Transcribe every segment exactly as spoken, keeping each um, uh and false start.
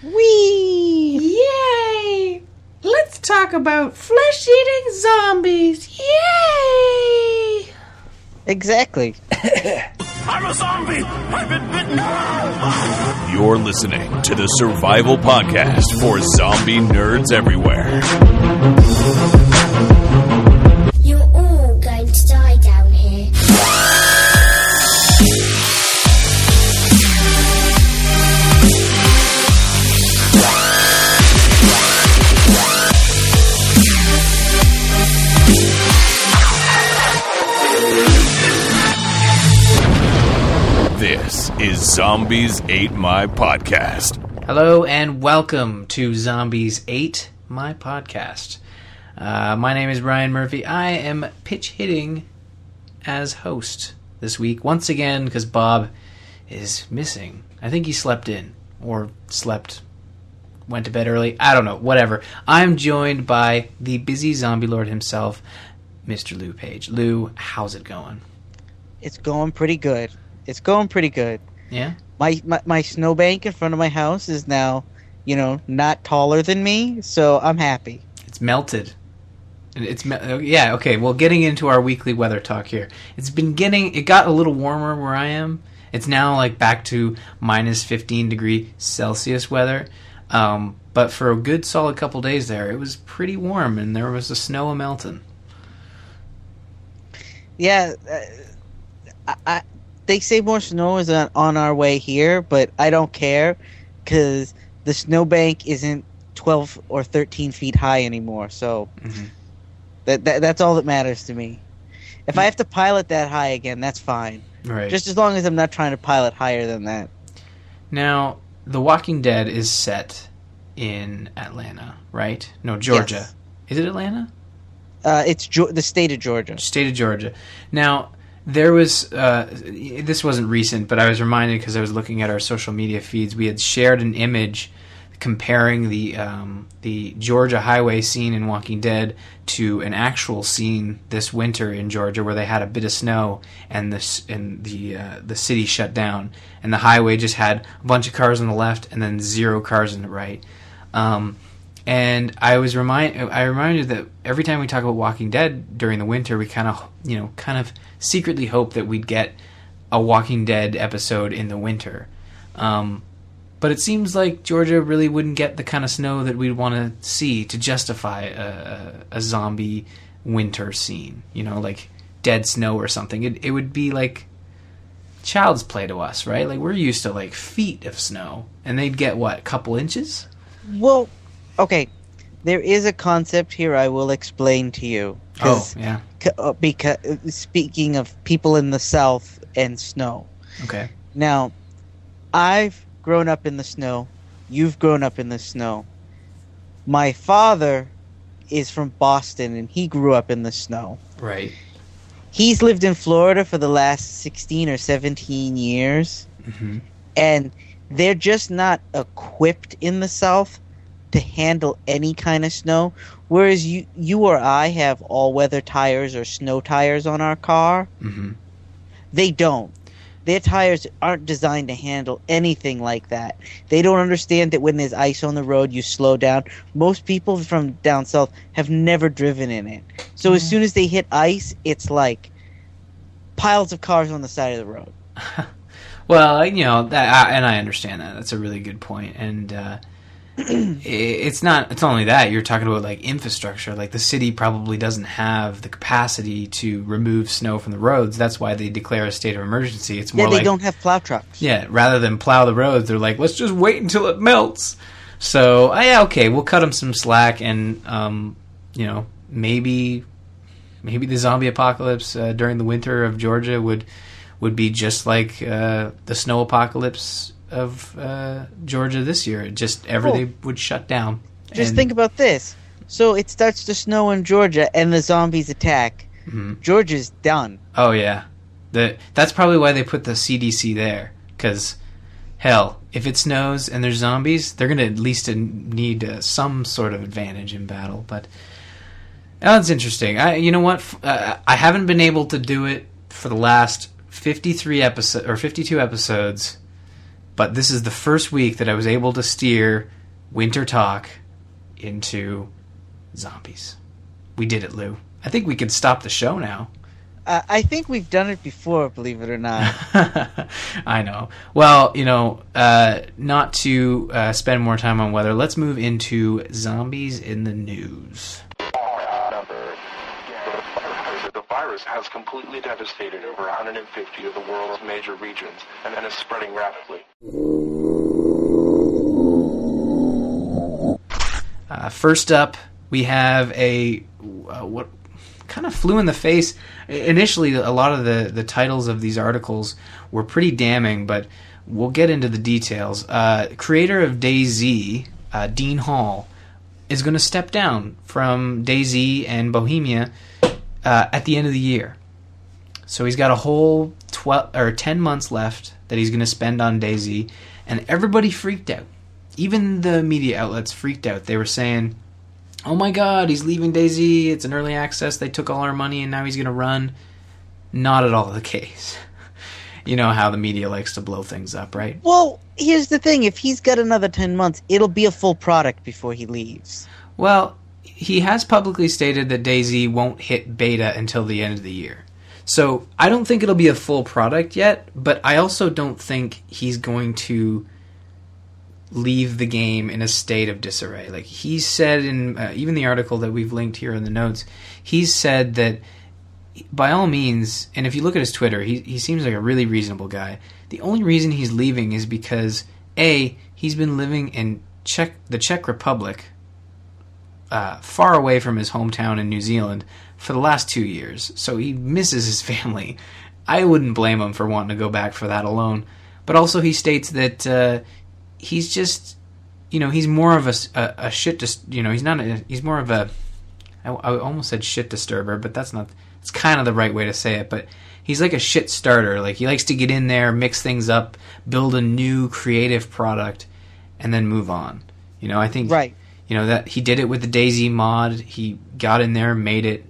Whee! Yay! Let's talk about flesh-eating zombies! Yay! Exactly. I'm a zombie! I've been bitten! You're listening to the Survival Podcast for zombie nerds everywhere. You're all going to die down here. This is Zombies Ate My Podcast. Hello and welcome to Zombies Ate My Podcast. Uh, my name is Brian Murphy. I am pitch hitting as host this week once again because Bob is missing. I think he slept in or slept, went to bed early. I don't know, whatever. I'm joined by the busy zombie lord himself, Mister Lou Page. Lou, how's it going? It's going pretty good. It's going pretty good. Yeah. My, my my snowbank in front of my house is now, you know, not taller than me, so I'm happy. It's melted. It's me- yeah. Okay. Well, getting into our weekly weather talk here, it's been getting. It got a little warmer where I am. It's now like back to minus fifteen degree Celsius weather. Um, but for a good solid couple days there, it was pretty warm, and there was the snow melting. Yeah. Uh, I. They say more snow is on, on our way here, but I don't care because the snowbank isn't twelve or thirteen feet high anymore. So mm-hmm. that, that that's all that matters to me. If yeah. I have to pilot that high again, that's fine. Right. Just as long as I'm not trying to pilot higher than that. Now, The Walking Dead is set in Atlanta, right? No, Georgia. Yes. Is it Atlanta? Uh, it's Ge- the state of Georgia. State of Georgia. Now... There was, uh, this wasn't recent, but I was reminded because I was looking at our social media feeds. We had shared an image comparing the um, the Georgia highway scene in Walking Dead to an actual scene this winter in Georgia where they had a bit of snow and the and the uh, the city shut down and the highway just had a bunch of cars on the left and then zero cars on the right. Um, and I was remind I reminded that every time we talk about Walking Dead during the winter, we kind of you know kind of secretly hope that we'd get a Walking Dead episode in the winter. Um, but it seems like Georgia really wouldn't get the kind of snow that we'd want to see to justify a, a, a zombie winter scene. You know, like dead snow or something. It, it would be like child's play to us, right? Like we're used to like feet of snow. And they'd get, what, a couple inches? Well, okay. There is a concept here I will explain to you. Oh, yeah. Because speaking of people in the South and snow. Okay. Now, I've grown up in the snow. You've grown up in the snow. My father is from Boston, and he grew up in the snow. Right. He's lived in Florida for the last sixteen or seventeen years. Mm-hmm. And they're just not equipped in the South to handle any kind of snow, whereas you you or I have all-weather tires or snow tires on our car. Mm-hmm. They don't. Their tires aren't designed to handle anything like that. They don't understand that when there's ice on the road, you slow down. Most people from down south have never driven in it. So mm-hmm. as soon as they hit ice, it's like piles of cars on the side of the road. Well, you know, that, I, and I understand that. That's a really good point. And, uh, it's not it's only that you're talking about like infrastructure, like the city probably doesn't have the capacity to remove snow from the roads. That's why they declare a state of emergency. It's more yeah, they like, don't have plow trucks. Yeah, rather than plow the roads, they're like, let's just wait until it melts. So yeah, okay, we'll cut them some slack, and um, you know, maybe maybe the zombie apocalypse uh, during the winter of Georgia would would be just like uh, the snow apocalypse of uh, Georgia this year. Just ever oh. they would shut down. Just and... think about this. So it starts to snow in Georgia and the zombies attack. Mm-hmm. Georgia's done. Oh, yeah. The, that's probably why they put the C D C there. Because, hell, if it snows and there's zombies, they're going to at least need uh, some sort of advantage in battle. But oh, that's interesting. I, you know what? Uh, I haven't been able to do it for the last fifty-three episodes or fifty-two episodes. But this is the first week that I was able to steer Winter Talk into zombies. We did it, Lou. I think we can stop the show now. Uh, I think we've done it before, believe it or not. I know. Well, you know, uh, not to uh, spend more time on weather, let's move into zombies in the news. Has completely devastated over one hundred fifty of the world's major regions and then is spreading rapidly. Uh, first up, we have a uh, what kind of flew in the face. Initially, a lot of the, the titles of these articles were pretty damning, but we'll get into the details. Uh, creator of DayZ, uh, Dean Hall, is going to step down from DayZ and Bohemia Uh, at the end of the year. So he's got a whole twelve or ten months left that he's going to spend on DayZ, and everybody freaked out. Even the media outlets freaked out. They were saying, oh my god, he's leaving DayZ, it's an early access, they took all our money, and now he's going to run. Not at all the case. You know how the media likes to blow things up, right? Well, here's the thing. If he's got another ten months, it'll be a full product before he leaves. Well, he has publicly stated that DayZ won't hit beta until the end of the year. So I don't think it'll be a full product yet, but I also don't think he's going to leave the game in a state of disarray. Like he said in uh, even the article that we've linked here in the notes, he said that by all means, and if you look at his Twitter, he, he seems like a really reasonable guy. The only reason he's leaving is because, A, he's been living in Czech, the Czech Republic, Uh, far away from his hometown in New Zealand for the last two years, so he misses his family. I wouldn't blame him for wanting to go back for that alone. But also he states that uh, he's just, you know, he's more of a, a, a shit, dis- you know, he's not, a, he's more of a, I, I almost said shit disturber, but that's not, it's kind of the right way to say it, but he's like a shit starter. Like he likes to get in there, mix things up, build a new creative product, and then move on. You know, I think... Right. You know, that he did it with the DayZ mod. He got in there, made it,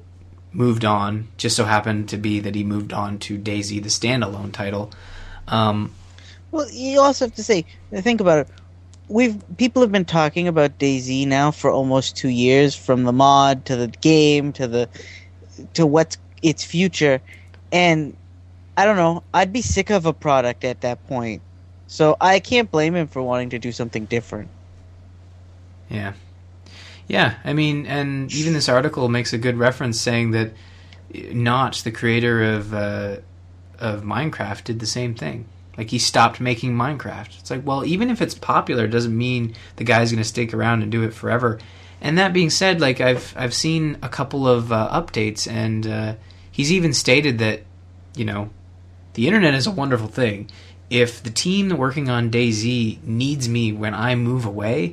moved on. Just so happened to be that he moved on to DayZ, the standalone title. Um, well, you also have to say, think about it. We've people have been talking about DayZ now for almost two years, from the mod to the game to the to what's its future. And I don't know. I'd be sick of a product at that point, so I can't blame him for wanting to do something different. Yeah. Yeah, I mean, and even this article makes a good reference saying that Notch, the creator of uh, of Minecraft, did the same thing. Like, he stopped making Minecraft. It's like, well, even if it's popular, it doesn't mean the guy's going to stick around and do it forever. And that being said, like, I've I've seen a couple of uh, updates, and uh, he's even stated that, you know, the internet is a wonderful thing. If the team working on DayZ needs me when I move away,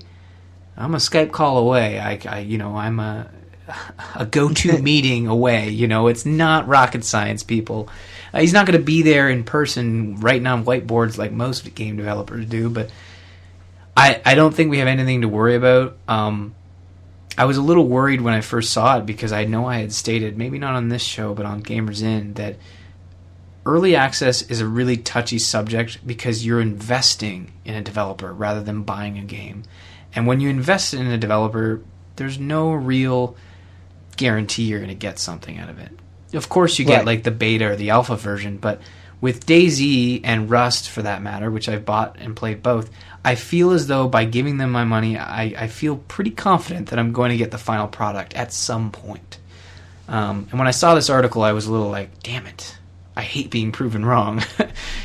I'm a Skype call away. I, I you know, I'm a a go-to meeting away. You know, it's not rocket science, people. Uh, he's not going to be there in person writing on whiteboards like most game developers do, but I, I don't think we have anything to worry about. Um, I was a little worried when I first saw it because I know I had stated, maybe not on this show, but on Gamers In, that early access is a really touchy subject because you're investing in a developer rather than buying a game. And when you invest in a developer, there's no real guarantee you're going to get something out of it. Of course you get right. like the beta or the alpha version, but with DayZ and Rust for that matter, which I've bought and played both, I feel as though by giving them my money, I, I feel pretty confident that I'm going to get the final product at some point. Um, and when I saw this article, I was a little like, damn it, I hate being proven wrong.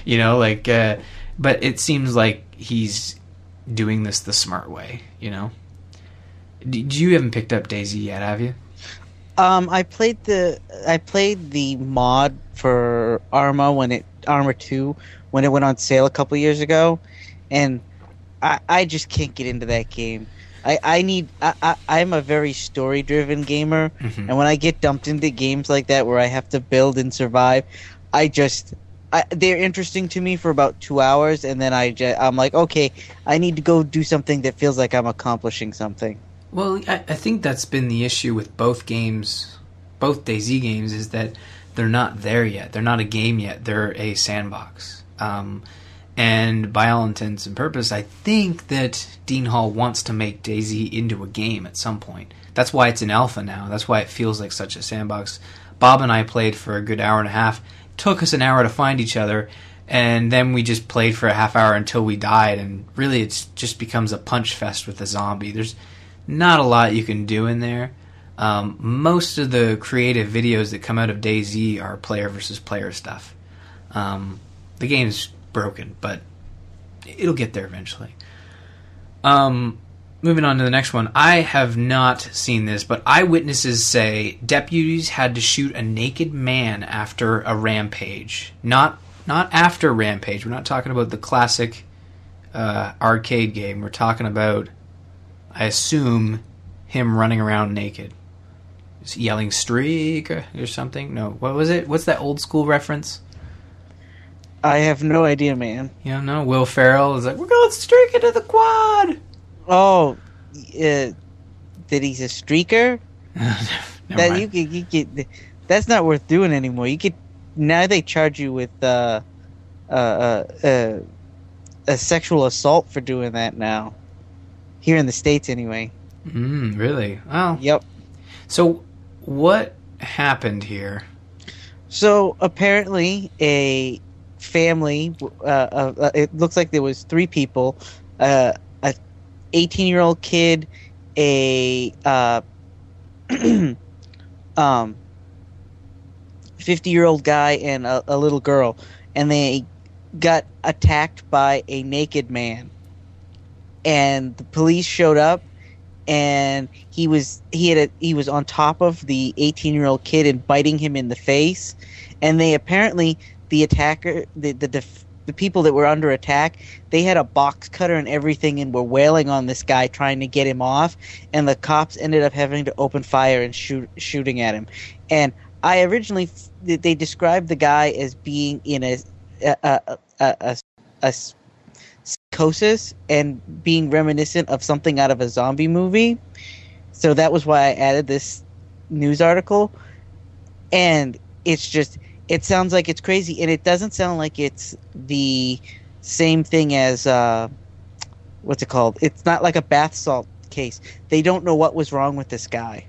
you know, like, uh, but it seems like he's doing this the smart way, you know? D- you haven't picked up DayZ yet, have you? Um, I played the I played the mod for Arma when it Arma two when it went on sale a couple years ago, and I, I just can't get into that game. I, I need I, I I'm a very story driven gamer, mm-hmm. and when I get dumped into games like that where I have to build and survive, I just I, they're interesting to me for about two hours, and then I just, I'm like, okay, I need to go do something that feels like I'm accomplishing something. Well, I, I think that's been the issue with both games, both DayZ games, is that they're not there yet. They're not a game yet. They're a sandbox. Um, And by all intents and purpose, I think that Dean Hall wants to make DayZ into a game at some point. That's why it's in alpha now. That's why it feels like such a sandbox. Bob and I played for a good hour and a half. It took us an hour to find each other. And then we just played for a half hour until we died. And really, it just becomes a punch fest with a zombie. There's not a lot you can do in there. Um, most of the creative videos that come out of DayZ are player versus player stuff. Um, the game's broken, but it'll get there eventually. Um, moving on to the next one. I have not seen this, but eyewitnesses say deputies had to shoot a naked man after a rampage. Not not after rampage. We're not talking about the classic uh, arcade game. We're talking about, I assume, him running around naked. Just yelling streak or, or something. No, what was it? What's that old school reference? I have no idea, man. You don't know? Will Ferrell is like, we're going streaking to the quad! Oh, uh, that he's a streaker? that you could, you could, that's not worth doing anymore. You could Now they charge you with uh, uh, uh, uh, a sexual assault for doing that now. Here in the States, anyway. Mm, really? Wow. Yep. So, what happened here? So, apparently, a... family uh, uh it looks like there was three people, uh a eighteen year old kid, a uh um fifty year old guy, and a, a little girl, and they got attacked by a naked man, and the police showed up, and he was he had a, he was on top of the eighteen year old kid and biting him in the face, and they apparently The attacker, the the, def, the people that were under attack, they had a box cutter and everything and were wailing on this guy trying to get him off. And the cops ended up having to open fire and shoot shooting at him. And I originally, they described the guy as being in a, a, a, a, a, a psychosis and being reminiscent of something out of a zombie movie. So that was why I added this news article. And it's just... it sounds like it's crazy, and it doesn't sound like it's the same thing as, uh, what's it called? It's not like a bath salt case. They don't know what was wrong with this guy.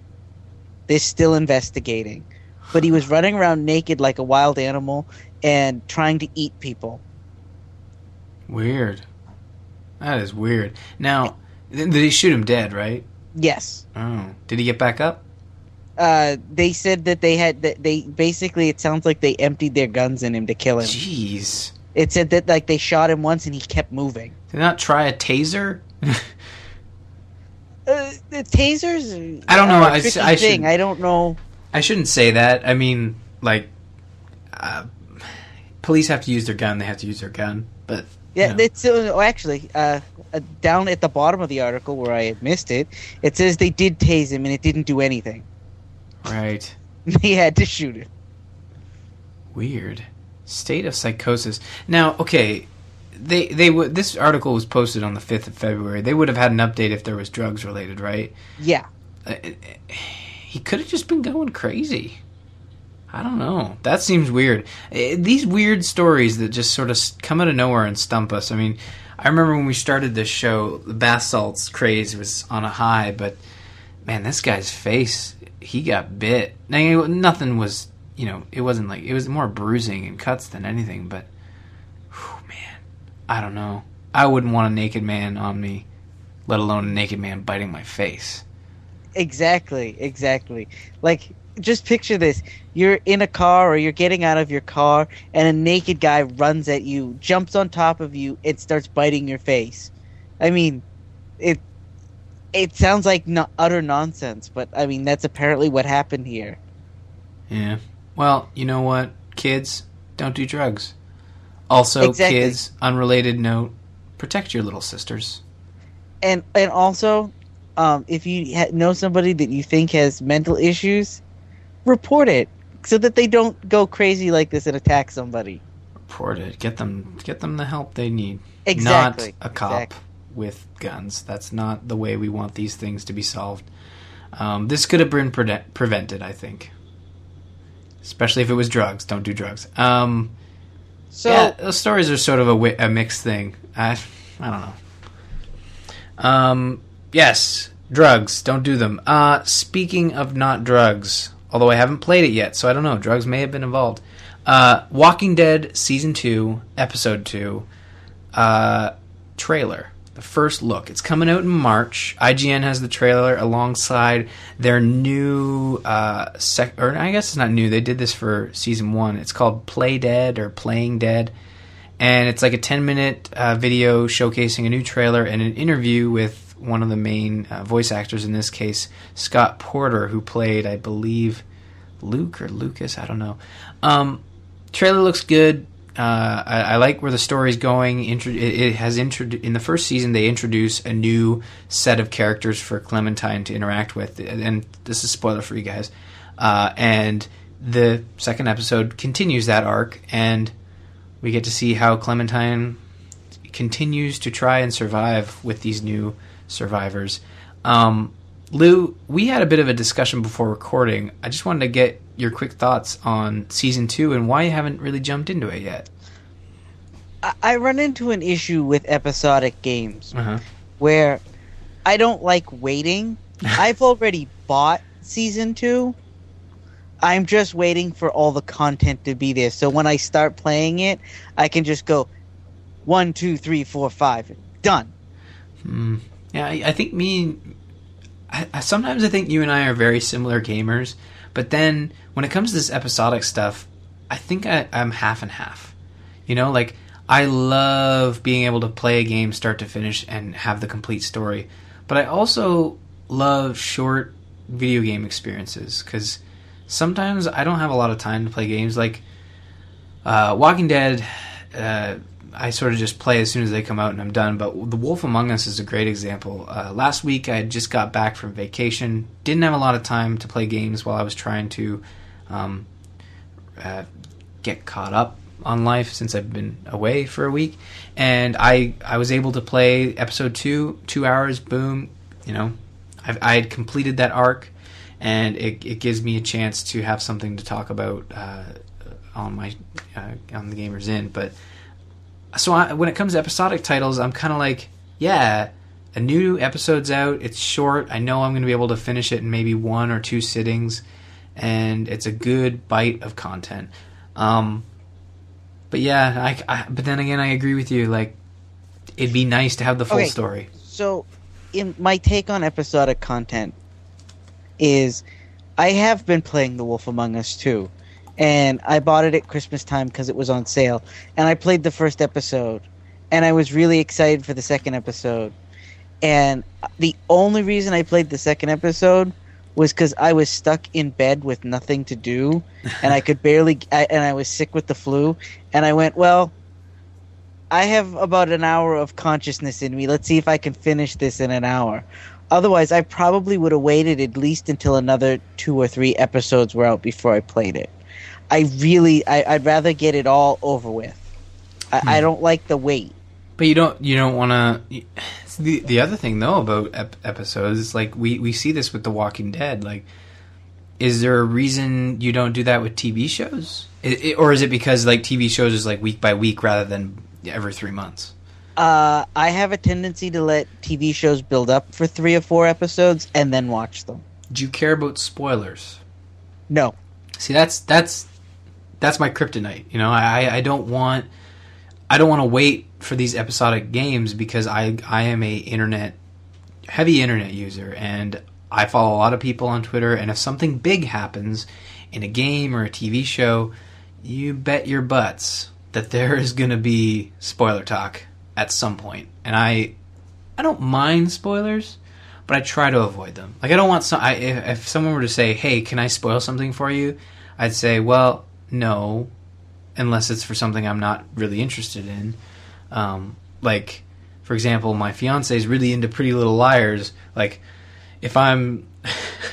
They're still investigating. But he was running around naked like a wild animal and trying to eat people. Weird. That is weird. Now, did he shoot him dead, right? Yes. Oh. Did he get back up? Uh, they said that they had that they basically it sounds like they emptied their guns in him to kill him. Jeez. It said that like they shot him once and he kept moving. Did not try a taser? uh, the tasers. I don't know. I, I, should, I don't know. I shouldn't say that. I mean, like, uh, police have to use their gun. They have to use their gun. But yeah, it's you know. uh, actually uh, down at the bottom of the article where I had missed it. It says they did tase him and it didn't do anything. Right. He had to shoot it. Weird. State of psychosis. Now, okay, they they would. This article was posted on the fifth of February. They would have had an update if there was drugs related, right? Yeah. Uh, he could have just been going crazy. I don't know. That seems weird. These weird stories that just sort of come out of nowhere and stump us. I mean, I remember when we started this show, the bath salts craze was on a high, but man, this guy's face... he got bit. Now, nothing was, you know, it wasn't like, it was more bruising and cuts than anything, but, whew, man, I don't know. I wouldn't want a naked man on me, let alone a naked man biting my face. Exactly, exactly. Like, just picture this. You're in a car or you're getting out of your car and a naked guy runs at you, jumps on top of you, and starts biting your face. I mean, it. It sounds like no, utter nonsense, but, I mean, that's apparently what happened here. Yeah. Well, you know what? Kids, don't do drugs. Also, exactly. Kids, unrelated note, protect your little sisters. And and also, um, if you ha- know somebody that you think has mental issues, report it so that they don't go crazy like this and attack somebody. Report it. Get them, get them the help they need. Exactly. Not a cop. Exactly. With guns. That's not the way we want these things to be solved. Um, this could have been pre- prevented, I think. Especially if it was drugs. Don't do drugs. Um, So yeah, those stories are sort of a, a mixed thing. I, I don't know. Um, yes, drugs. Don't do them. Uh, speaking of not drugs, although I haven't played it yet, so I don't know. Drugs may have been involved. Uh, Walking Dead Season two, Episode two, uh, trailer. The first look. It's coming out in March. I G N has the trailer alongside their new, uh, sec- or I guess it's not new. They did this for Season one. It's called Play Dead or Playing Dead. And it's like a ten-minute uh, video showcasing a new trailer and an interview with one of the main uh, voice actors, in this case, Scott Porter, who played, I believe, Luke or Lucas. I don't know. Um, trailer looks good. Uh, I, I like where the story's going. Intr- it, it has introduced in the first season. They introduce a new set of characters for Clementine to interact with, and this is spoiler for you guys. Uh, and the second episode continues that arc, and we get to see how Clementine continues to try and survive with these new survivors. Um, Lou, we had a bit of a discussion before recording. I just wanted to get your quick thoughts on Season two and why you haven't really jumped into it yet. I run into an issue with episodic games uh-huh. where I don't like waiting. I've already bought Season two. I'm just waiting for all the content to be there. So when I start playing it, I can just go one, two, three, four, five. Done. Hmm. Yeah, I, I think me... and I, sometimes I think you and I are very similar gamers, but then when it comes to this episodic stuff, I think I, I'm half and half. You know, like, I love being able to play a game start to finish and have the complete story, but I also love short video game experiences, because sometimes I don't have a lot of time to play games. Like, uh, Walking Dead, uh, I sort of just play as soon as they come out and I'm done. But The Wolf Among Us is a great example. Uh, last week, I just got back from vacation. Didn't have a lot of time to play games while I was trying to um, uh, get caught up on life since I've been away for a week. And I, I was able to play episode two, two hours, boom. You know, I've, I had completed that arc, and it, it gives me a chance to have something to talk about uh, on my uh, on the Gamers Inn. But so I, when it comes to episodic titles, I'm kind of like, yeah, a new episode's out, it's short, I know I'm going to be able to finish it in maybe one or two sittings, and it's a good bite of content. Um, but yeah, I, I, but then again, I agree with you, like, it'd be nice to have the full okay, story. So in my take on episodic content is, I have been playing The Wolf Among Us too. And I bought it at Christmas time because it was on sale. And I played the first episode. And I was really excited for the second episode. And the only reason I played the second episode was because I was stuck in bed with nothing to do. And I could barely... I, and I was sick with the flu. And I went, well, I have about an hour of consciousness in me. Let's see if I can finish this in an hour. Otherwise, I probably would have waited at least until another two or three episodes were out before I played it. I really, I, I'd rather get it all over with. I, hmm. I don't like the wait. But you don't, you don't want to. The the other thing though about ep- episodes is like we, we see this with The Walking Dead. Like, is there a reason you don't do that with T V shows, it, it, or is it because like T V shows is like week by week rather than every three months? Uh, I have a tendency to let T V shows build up for three or four episodes and then watch them. Do you care about spoilers? No. See, that's that's. That's my kryptonite, you know. I, I don't want, I don't want to wait for these episodic games because I I am a internet heavy internet user, and I follow a lot of people on Twitter. And if something big happens in a game or a T V show, you bet your butts that there is going to be spoiler talk at some point. And I I don't mind spoilers, but I try to avoid them. Like I don't want some. I, if, if someone were to say, "Hey, can I spoil something for you?" I'd say, "Well, no, unless it's for something I'm not really interested in." Um, like, for example, my fiance is really into Pretty Little Liars. Like, if I'm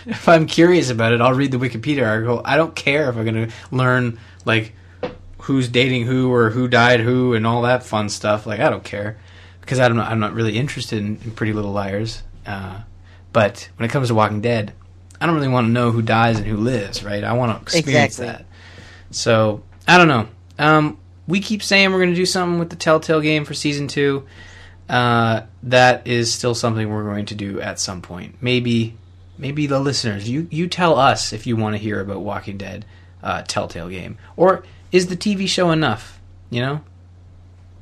if I'm curious about it, I'll read the Wikipedia article. I don't care if I'm going to learn like who's dating who or who died who and all that fun stuff. Like, I don't care because I'm not I'm not really interested in, in Pretty Little Liars. Uh, but when it comes to Walking Dead, I don't really want to know who dies and who lives. Right? I want to experience exactly. that. So, I don't know. Um, we keep saying we're going to do something with the Telltale game for season two. Uh, that is still something we're going to do at some point. Maybe, maybe the listeners, you, you tell us if you want to hear about Walking Dead, uh, Telltale game, or is the T V show enough? You know,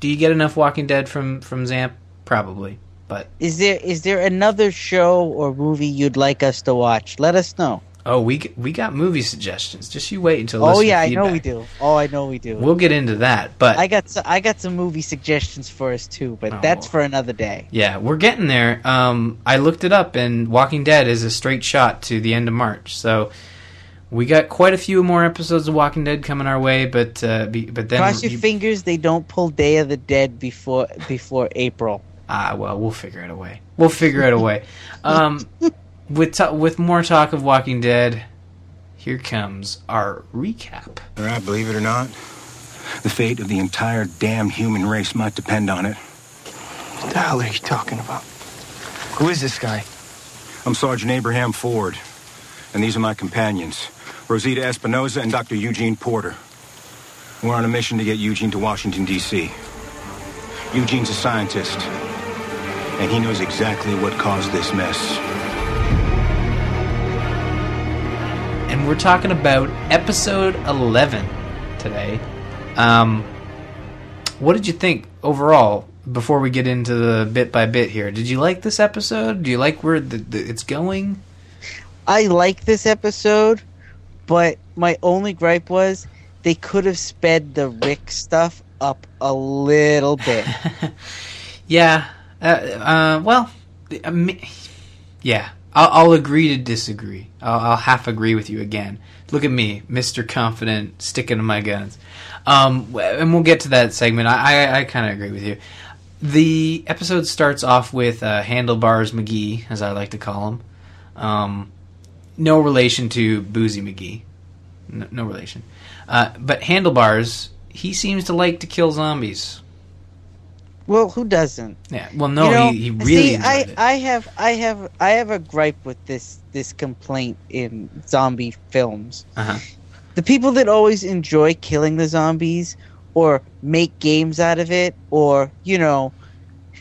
do you get enough Walking Dead from from Zamp? Probably, but is there is there another show or movie you'd like us to watch? Let us know. Oh, we we got movie suggestions. Just you wait until. Oh yeah, I know we do. Oh, I know we do. We'll get into that, but I got so, I got some movie suggestions for us too, but oh, that's for another day. Yeah, we're getting there. Um, I looked it up, and Walking Dead is a straight shot to the end of March, so we got quite a few more episodes of Walking Dead coming our way. But uh, be, but then cross your you, fingers they don't pull Day of the Dead before before April. Ah, well, we'll figure it away. We'll figure it away. Um. With t- with more talk of Walking Dead, here comes our recap. All right, believe it or not, the fate of the entire damn human race might depend on it. What the hell are you talking about? Who is this guy? I'm Sergeant Abraham Ford, and these are my companions, Rosita Espinosa and Doctor Eugene Porter. We're on a mission to get Eugene to Washington, D C Eugene's a scientist, and he knows exactly what caused this mess. And we're talking about episode eleven today. Um, what did you think overall before we get into the bit by bit here? Did you like this episode? Do you like where the, the, it's going? I like this episode, but my only gripe was they could have sped the Rick stuff up a little bit. yeah. Uh, uh, well, I mean, yeah. I'll, I'll agree to disagree. I'll, I'll half agree with you again. Look at me, Mister Confident, sticking to my guns. Um, and we'll get to that segment. I, I, I kind of agree with you. The episode starts off with uh, Handlebars McGee, as I like to call him. Um, no relation to Boozy McGee. No, no relation. Uh, but Handlebars, he seems to like to kill zombies. Well, who doesn't? Yeah. Well, no, you know, he, he really. See, enjoyed I, it. I have, I have, I have a gripe with this this complaint in zombie films. Uh-huh. The people that always enjoy killing the zombies or make games out of it, or you know,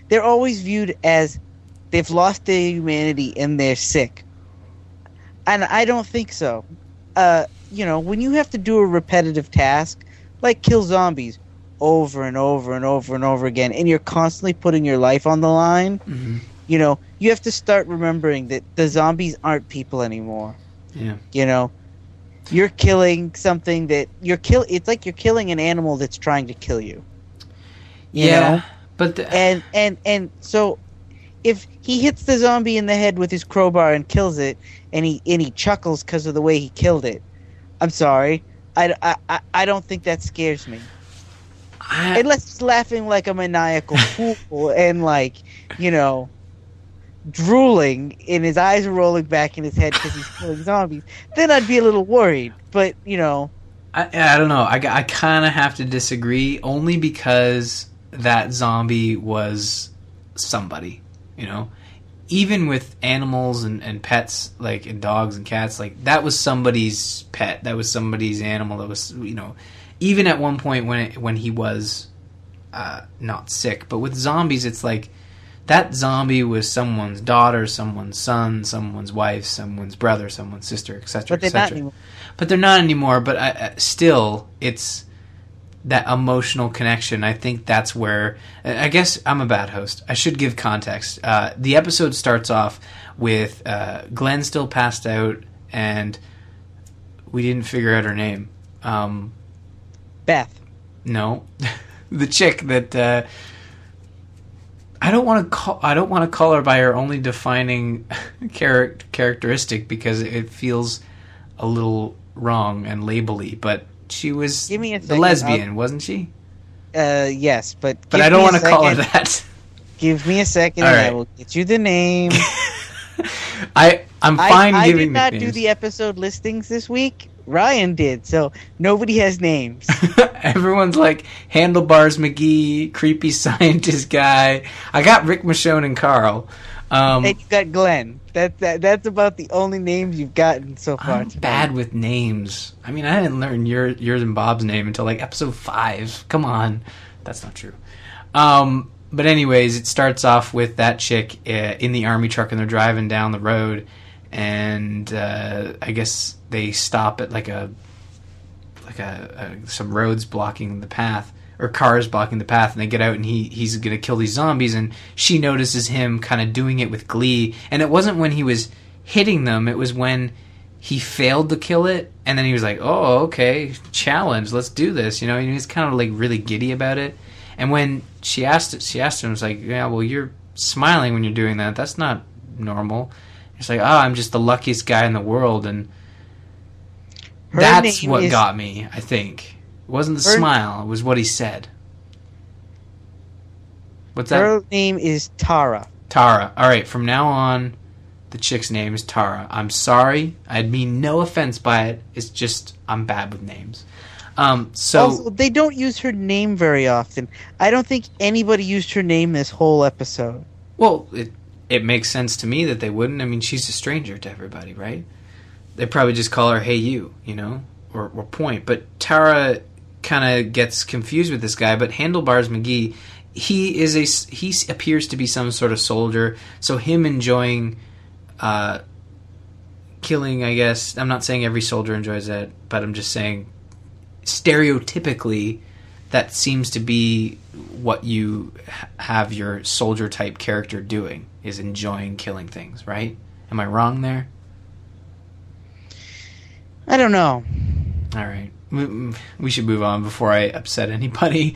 they're always viewed as they've lost their humanity and they're sick. And I don't think so. Uh, you know, when you have to do a repetitive task like kill zombies over and over and over and over again, and you're constantly putting your life on the line, mm-hmm. you know, you have to start remembering that the zombies aren't people anymore. Yeah. You know, you're killing something that you're kill. It's like you're killing an animal that's trying to kill you. you yeah. Know? But the- and, and, and so if he hits the zombie in the head with his crowbar and kills it, and he, and he chuckles because of the way he killed it, I'm sorry. I, I, I, I don't think that scares me. I, Unless it's laughing like a maniacal fool and, like, you know, drooling and his eyes are rolling back in his head because he's killing zombies, then I'd be a little worried. But, you know. I, I don't know. I, I kind of have to disagree only because that zombie was somebody, you know. Even with animals and, and pets, like, and dogs and cats, like, that was somebody's pet. That was somebody's animal. That was, you know. Even at one point when it, when he was uh, not sick, but with zombies, it's like that zombie was someone's daughter, someone's son, someone's wife, someone's brother, someone's sister, et cetera, et cetera. But they're not anymore. But I, uh, still, it's that emotional connection. I think that's where I guess I'm a bad host. I should give context. Uh, the episode starts off with uh, Glenn still passed out, and we didn't figure out her name. Um, Beth. No. The chick that uh, I don't want to call I don't want to call her by her only defining char- characteristic because it feels a little wrong and labely, but she was give me a the lesbian, I'll... wasn't she? Uh yes, but But I don't want to call her that. Give me a second right. And I will get you the name. I I'm fine I, I giving the I did not do the episode listings this week. Ryan did, so nobody has names. Everyone's like Handlebars McGee, creepy scientist guy. I got Rick Michonne and Carl. Um, and you got Glenn. That, that that's about the only names you've gotten so far. I'm bad with names. I mean, I didn't learn your yours and Bob's name until like episode five. Come on, that's not true. Um, but anyways, it starts off with that chick uh, in the army truck, and they're driving down the road, and uh, I guess they stop at like a like a, a some roads blocking the path. Or cars blocking the path, and they get out, and he he's gonna kill these zombies, and she notices him kind of doing it with glee. And it wasn't when he was hitting them, it was when he failed to kill it, and then he was like, oh, okay, challenge, let's do this, you know. And he was kind of like really giddy about it. And when she asked it, she asked him, was like, yeah, well, you're smiling when you're doing that, that's not normal. It's like, oh, I'm just the luckiest guy in the world. And Her that's what is- got me, I think. It wasn't the her, smile, it was what he said. What's that? Her name is Tara. Tara. All right, from now on, the chick's name is Tara. I'm sorry. I mean no offense by it. It's just I'm bad with names. Um, so also, they don't use her name very often. I don't think anybody used her name this whole episode. Well, it it makes sense to me that they wouldn't. I mean, she's a stranger to everybody, right? They probably just call her, hey, you, you know, or, or point. But Tara kind of gets confused with this guy. But Handlebars McGee, he is a he appears to be some sort of soldier, so him enjoying uh killing, I guess, I'm not saying every soldier enjoys it, but I'm just saying stereotypically that seems to be what you have your soldier type character doing, is enjoying killing things, right? Am I wrong there? I don't know. All right, we should move on before I upset anybody.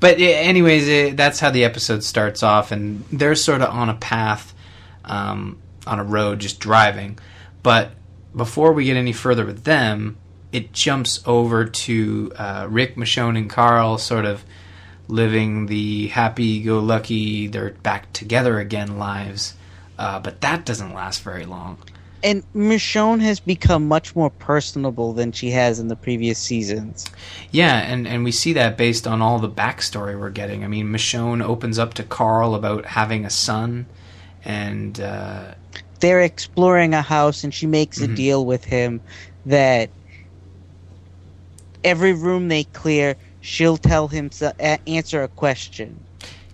But anyways, that's how the episode starts off, and they're sort of on a path, um, on a road, just driving. But before we get any further with them, it jumps over to uh, Rick, Michonne, and Carl sort of living the happy-go-lucky, they're back together again lives. Uh, but that doesn't last very long. And Michonne has become much more personable than she has in the previous seasons. Yeah, and, and we see that based on all the backstory we're getting. I mean, Michonne opens up to Carl about having a son, and uh, they're exploring a house, and she makes mm-hmm. a deal with him that every room they clear, she'll tell him so, uh, answer a question.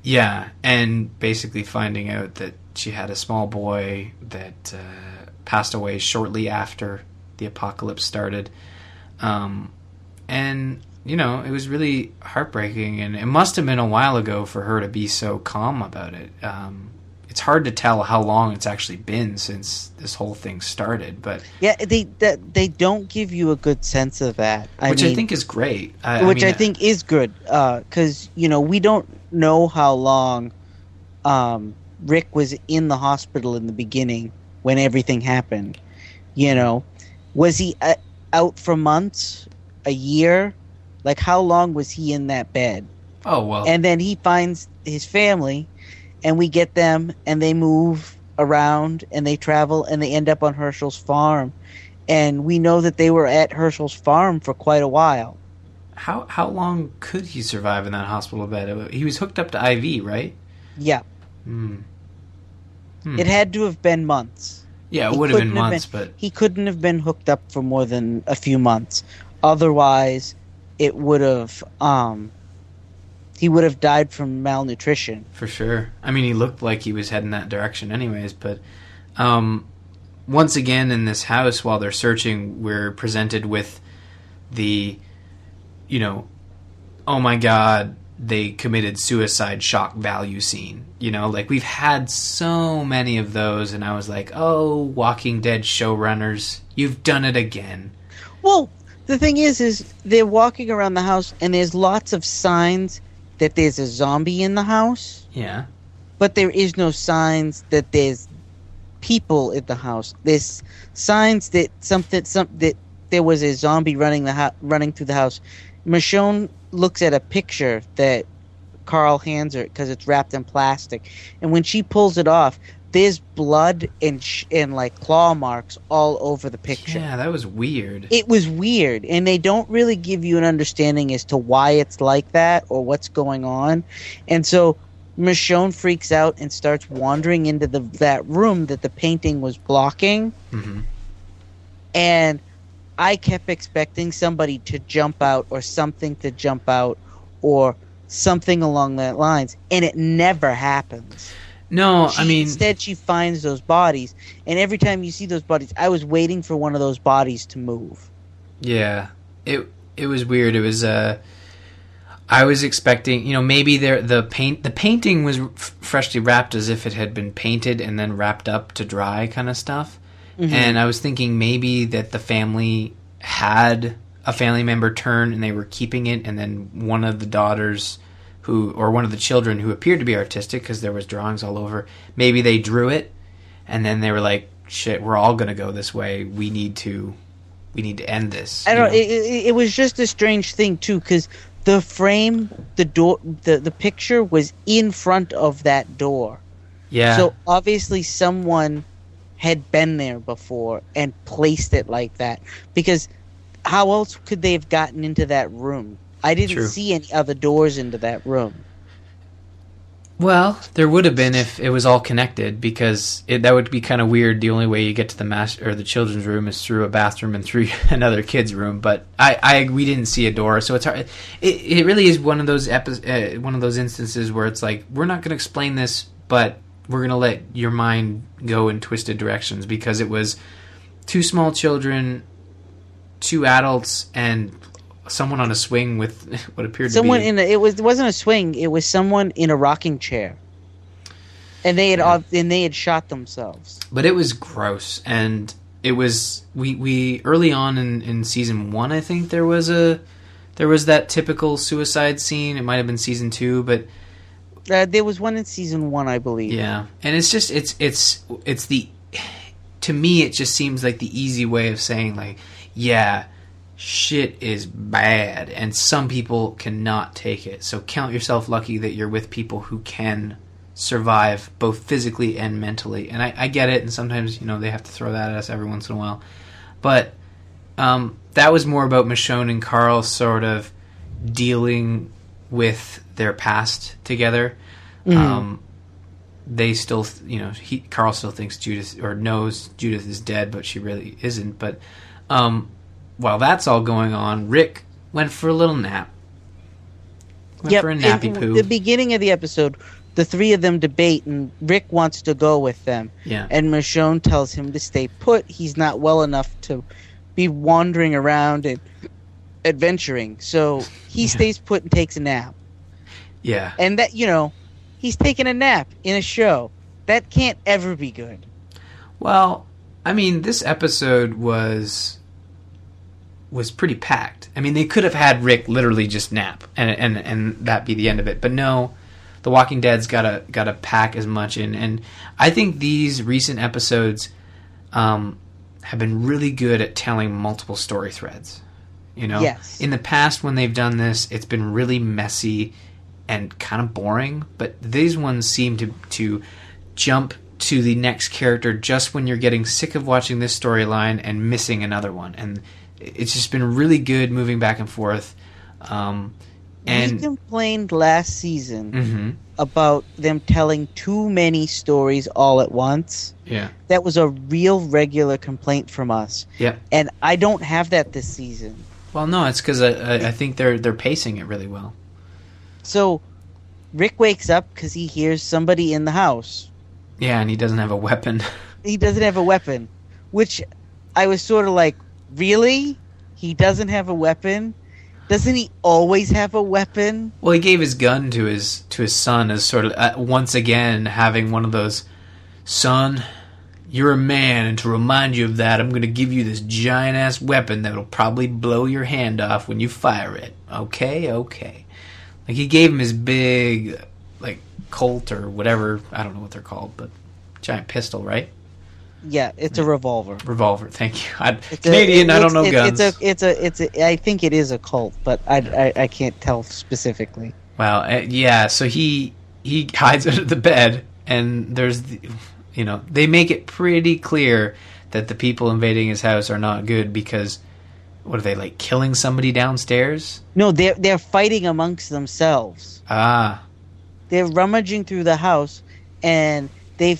Yeah, and basically finding out that she had a small boy that... Uh, passed away shortly after the apocalypse started. Um, and, you know, it was really heartbreaking, and it must have been a while ago for her to be so calm about it. Um, it's hard to tell how long it's actually been since this whole thing started, but... Yeah, they they, they don't give you a good sense of that. I which mean, I think is great. I, which I, mean, I think is good, because, uh, you know, we don't know how long um, Rick was in the hospital in the beginning, when everything happened. You know, was he uh, out for months, a year? Like, how long was he in that bed? Oh, well. And then he finds his family, and we get them, and they move around, and they travel, and they end up on Herschel's farm. And we know that they were at Herschel's farm for quite a while. How how long could he survive in that hospital bed? He was hooked up to I V, right? Yeah. Hmm. Hmm. It had to have been months. Yeah, it he would have been months, have been, but... He couldn't have been hooked up for more than a few months. Otherwise, it would have... Um, he would have died from malnutrition. For sure. I mean, he looked like he was heading that direction anyways, but... Um, once again, in this house, while they're searching, we're presented with the, you know, oh my god... they committed suicide shock value scene. You know, like, we've had so many of those, and I was like, oh, Walking Dead showrunners, you've done it again. Well, the thing is, is they're walking around the house, and there's lots of signs that there's a zombie in the house. Yeah. But there is no signs that there's people in the house. There's signs that something, some, that there was a zombie running the ho- running through the house. Michonne looks at a picture that Carl hands her because it's wrapped in plastic, and when she pulls it off, there's blood and sh- and like claw marks all over the picture. Yeah, that was weird. It was weird, and they don't really give you an understanding as to why it's like that or what's going on. And so Michonne freaks out and starts wandering into the that room that the painting was blocking. Mm-hmm. And I kept expecting somebody to jump out or something to jump out or something along that lines, and it never happens. No, she, I mean... Instead, she finds those bodies, and every time you see those bodies, I was waiting for one of those bodies to move. Yeah, it it was weird. It was... Uh... I was expecting, you know, maybe there the paint the painting was f- freshly wrapped as if it had been painted and then wrapped up to dry kind of stuff. Mm-hmm. And I was thinking maybe that the family had a family member turn and they were keeping it, and then one of the daughters who or one of the children who appeared to be artistic because there was drawings all over, maybe they drew it and then they were like, shit, we're all going to go this way. We need to we need to end this. I don't know? It, it, it was just a strange thing too, because the frame, the door, the, the picture was in front of that door. Yeah. So obviously someone had been there before and placed it like that, because how else could they have gotten into that room? I didn't True. see any other doors into that room. Well, there would have been if it was all connected, because it, that would be kind of weird. The only way you get to the master or the children's room is through a bathroom and through another kid's room. But I, I we didn't see a door, so it's hard. It, it really is one of those epi- uh, one of those instances where it's like, we're not going to explain this, but we're going to let your mind go in twisted directions, because it was two small children, two adults, and someone on a swing with what appeared someone to be... Someone in a... It, was, it wasn't a swing. It was someone in a rocking chair. And they had yeah. all, and they had shot themselves. But it was gross. And it was... We, we early on in, in season one, I think, there was a... There was that typical suicide scene. It might have been season two, but... Uh, there was one in season one, I believe. Yeah. And it's just... It's, it's, it's the... To me, it just seems like the easy way of saying, like, yeah... shit is bad, and some people cannot take it. So count yourself lucky that you're with people who can survive both physically and mentally. And I, I get it, and sometimes, you know, they have to throw that at us every once in a while. But um, that was more about Michonne and Carl sort of dealing with their past together. Mm-hmm. Um, they still, you know, he, Carl still thinks Judith, or knows Judith is dead, but she really isn't. But... Um, While that's all going on, Rick went for a little nap. Went yep. for a nappy poo. The beginning of the episode, the three of them debate, and Rick wants to go with them. Yeah. And Michonne tells him to stay put. He's not well enough to be wandering around and adventuring. So he yeah. stays put and takes a nap. Yeah. And that, you know, he's taking a nap in a show. That can't ever be good. Well, I mean, this episode was... was pretty packed. I mean, they could have had Rick literally just nap and and and that be the end of it. But no, The Walking Dead's gotta gotta pack as much in. And I think these recent episodes um, have been really good at telling multiple story threads. You know, yes. In the past when they've done this, it's been really messy and kind of boring. But these ones seem to to jump to the next character just when you're getting sick of watching this storyline and missing another one. And it's just been really good moving back and forth. Um, and we complained last season mm-hmm. about them telling too many stories all at once. Yeah. That was a real regular complaint from us. Yeah. And I don't have that this season. Well, no, it's because I, I, I think they're they're pacing it really well. So Rick wakes up because he hears somebody in the house. Yeah, and he doesn't have a weapon. He doesn't have a weapon, which I was sort of like, really? He doesn't have a weapon? Doesn't he always have a weapon? Well, he gave his gun to his to his son as sort of, uh, once again, having one of those, son, you're a man, and to remind you of that, I'm going to give you this giant-ass weapon that will probably blow your hand off when you fire it. Okay, okay. Like, he gave him his big, like, Colt or whatever, I don't know what they're called, but giant pistol, right? Yeah, it's a revolver. Revolver, thank you. I, Canadian, a, it, I don't know it, guns. It's a, it's a, it's a. I think it is a Colt, but I, I, I can't tell specifically. Well, uh, yeah. So he he hides under the bed, and there's, the, you know, they make it pretty clear that the people invading his house are not good because, what are they like, killing somebody downstairs? No, they're they're fighting amongst themselves. Ah. they're rummaging through the house, and they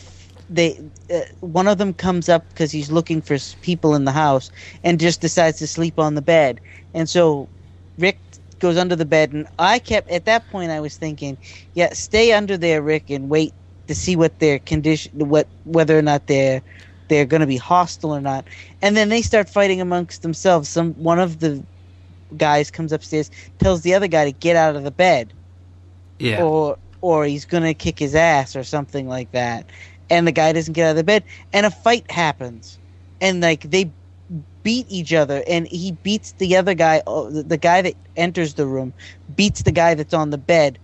they uh, one of them comes up because he's looking for people in the house, and just decides to sleep on the bed. And so Rick goes under the bed, and I kept at that point I was thinking, yeah, stay under there, Rick, and wait to see what their condition, what whether or not they're they're going to be hostile or not. And then they start fighting amongst themselves. Some one of the guys comes upstairs, tells the other guy to get out of the bed, yeah, or or he's going to kick his ass or something like that. And the guy doesn't get out of the bed, and a fight happens, and like they beat each other, and he beats the other guy. The guy that enters the room beats the guy that's on the bed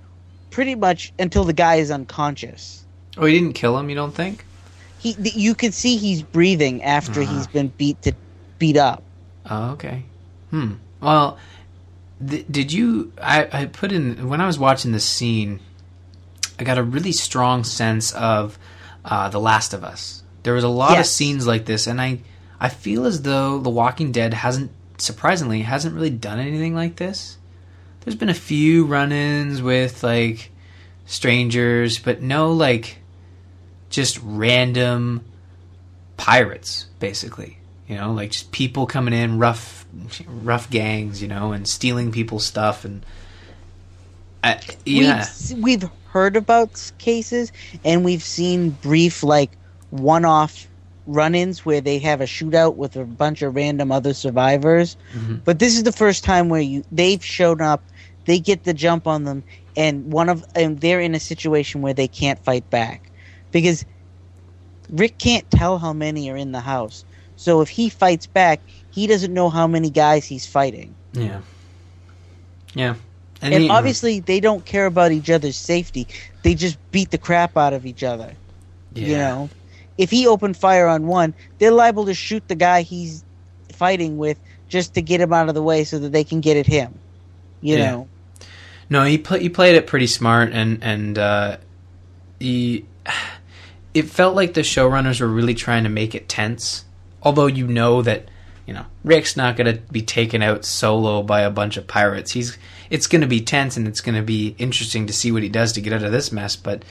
pretty much until the guy is unconscious. Oh, he didn't kill him, you don't think? He, you can see he's breathing after uh-huh. he's been beat to beat up. Oh, okay. Hmm. Well, th- did you... I, I put in... When I was watching this scene, I got a really strong sense of uh, The Last of Us. There was a lot yes. of scenes like this, and I... I feel as though The Walking Dead hasn't, surprisingly, hasn't really done anything like this. There's been a few run-ins with, like, strangers, but no, like, just random pirates, basically. You know, like, just people coming in, rough rough gangs, you know, and stealing people's stuff. And uh, yeah. We've, we've heard about cases, and we've seen brief, like, one-off run-ins where they have a shootout with a bunch of random other survivors, mm-hmm. but this is the first time where you they've shown up, they get the jump on them, and one of and they're in a situation where they can't fight back because Rick can't tell how many are in the house. So if he fights back, he doesn't know how many guys he's fighting. Yeah, yeah, and, and he, obviously they don't care about each other's safety. They just beat the crap out of each other. Yeah. You know. If he opened fire on one, they're liable to shoot the guy he's fighting with just to get him out of the way so that they can get at him. You yeah. know? No, he, play, he played it pretty smart, and, and uh, he, it felt like the showrunners were really trying to make it tense, although you know that you know Rick's not going to be taken out solo by a bunch of pirates. He's It's going to be tense, and it's going to be interesting to see what he does to get out of this mess, but...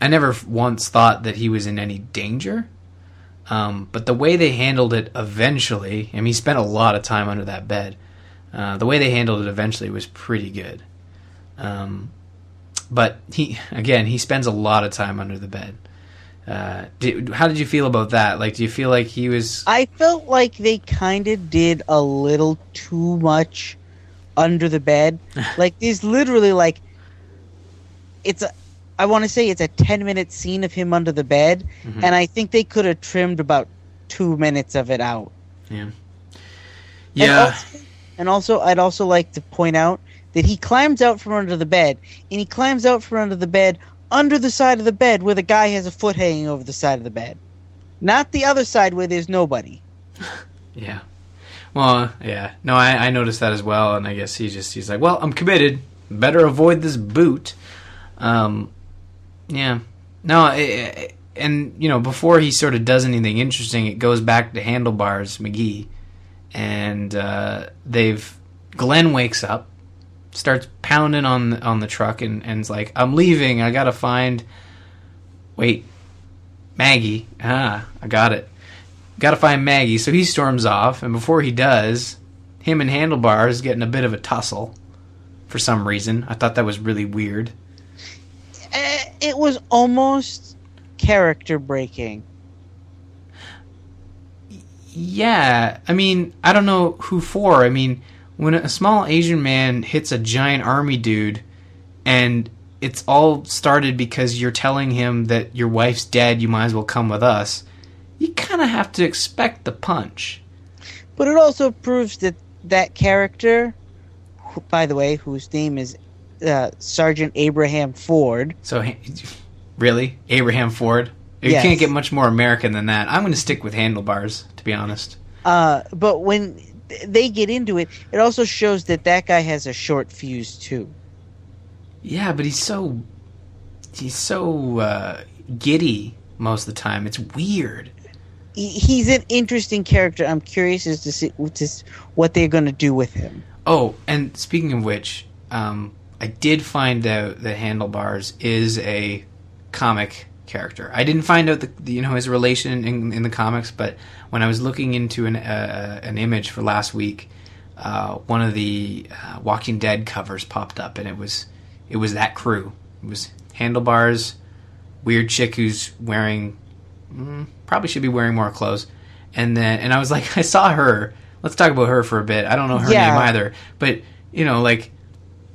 I never once thought that he was in any danger, um, but the way they handled it eventually, I mean, he spent a lot of time under that bed. Uh, the way they handled it eventually was pretty good. Um, but he, again, he spends a lot of time under the bed. Uh, did, how did you feel about that? Like, do you feel like he was... I felt like they kind of did a little too much under the bed. Like, there's literally, like, it's a... I want to say it's a ten-minute scene of him under the bed, mm-hmm. and I think they could have trimmed about two minutes of it out. Yeah. Yeah. And also, and also, I'd also like to point out that he climbs out from under the bed, and he climbs out from under the bed under the side of the bed where the guy has a foot hanging over the side of the bed. Not the other side where there's nobody. yeah. Well, yeah. No, I, I noticed that as well, and I guess he just he's like, well, I'm committed. Better avoid this boot. Um... Yeah. No, it, it, and, you know, before he sort of does anything interesting, it goes back to Handlebars McGee, and uh, they've... Glenn wakes up, starts pounding on the, on the truck, and, and's like, I'm leaving, I gotta find... Wait. Maggie. Ah, I got it. Gotta find Maggie. So he storms off, and before he does, him and Handlebars getting a bit of a tussle for some reason. I thought that was really weird. It was almost character breaking. Yeah, I mean, I don't know who for. I mean, when a small Asian man hits a giant army dude, and it's all started because you're telling him that your wife's dead, you might as well come with us, you kind of have to expect the punch. But it also proves that that character, who, by the way, whose name is Uh, Sergeant Abraham Ford. So, really? Abraham Ford? You yes. can't get much more American than that. I'm going to stick with Handlebars, to be honest. Uh, but when they get into it, it also shows that that guy has a short fuse, too. Yeah, but he's so... He's so uh, giddy most of the time. It's weird. He's an interesting character. I'm curious as to see what they're going to do with him. Oh, and speaking of which... Um, I did find out that Handlebars is a comic character. I didn't find out the, the you know his relation in, in the comics, but when I was looking into an uh, an image for last week, uh, one of the uh, Walking Dead covers popped up, and it was it was that crew. It was Handlebars, weird chick who's wearing mm, probably should be wearing more clothes, and then and I was like, I saw her. Let's talk about her for a bit. I don't know her yeah. name either, but you know, like,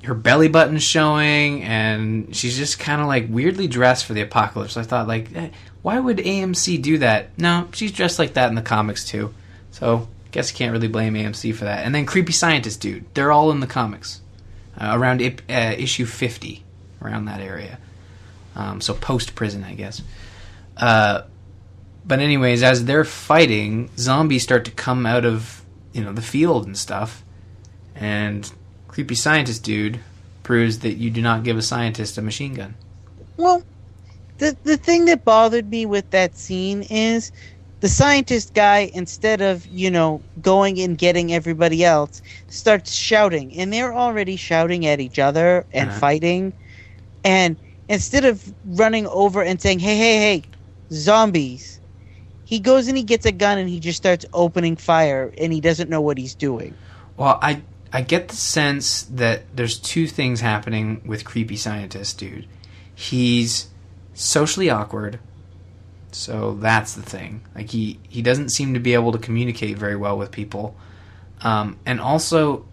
her belly button's showing, and she's just kind of like weirdly dressed for the apocalypse. I thought, like, eh, why would A M C do that? No, she's dressed like that in the comics too. So guess you can't really blame A M C for that. And then Creepy Scientist Dude, they're all in the comics uh, around uh, issue fifty, around that area. Um, so post prison, I guess. Uh, but anyways, as they're fighting, zombies start to come out of you know the field and stuff, and Creepy Scientist Dude proves that you do not give a scientist a machine gun. Well, the the thing that bothered me with that scene is the scientist guy, instead of, you know, going and getting everybody else, starts shouting. And they're already shouting at each other and uh-huh. fighting. And instead of running over and saying, hey, hey, hey, zombies, he goes and he gets a gun and he just starts opening fire and he doesn't know what he's doing. Well, I... I get the sense that there's two things happening with Creepy Scientist Dude. He's socially awkward, so that's the thing. Like, he, he doesn't seem to be able to communicate very well with people. Um, and also,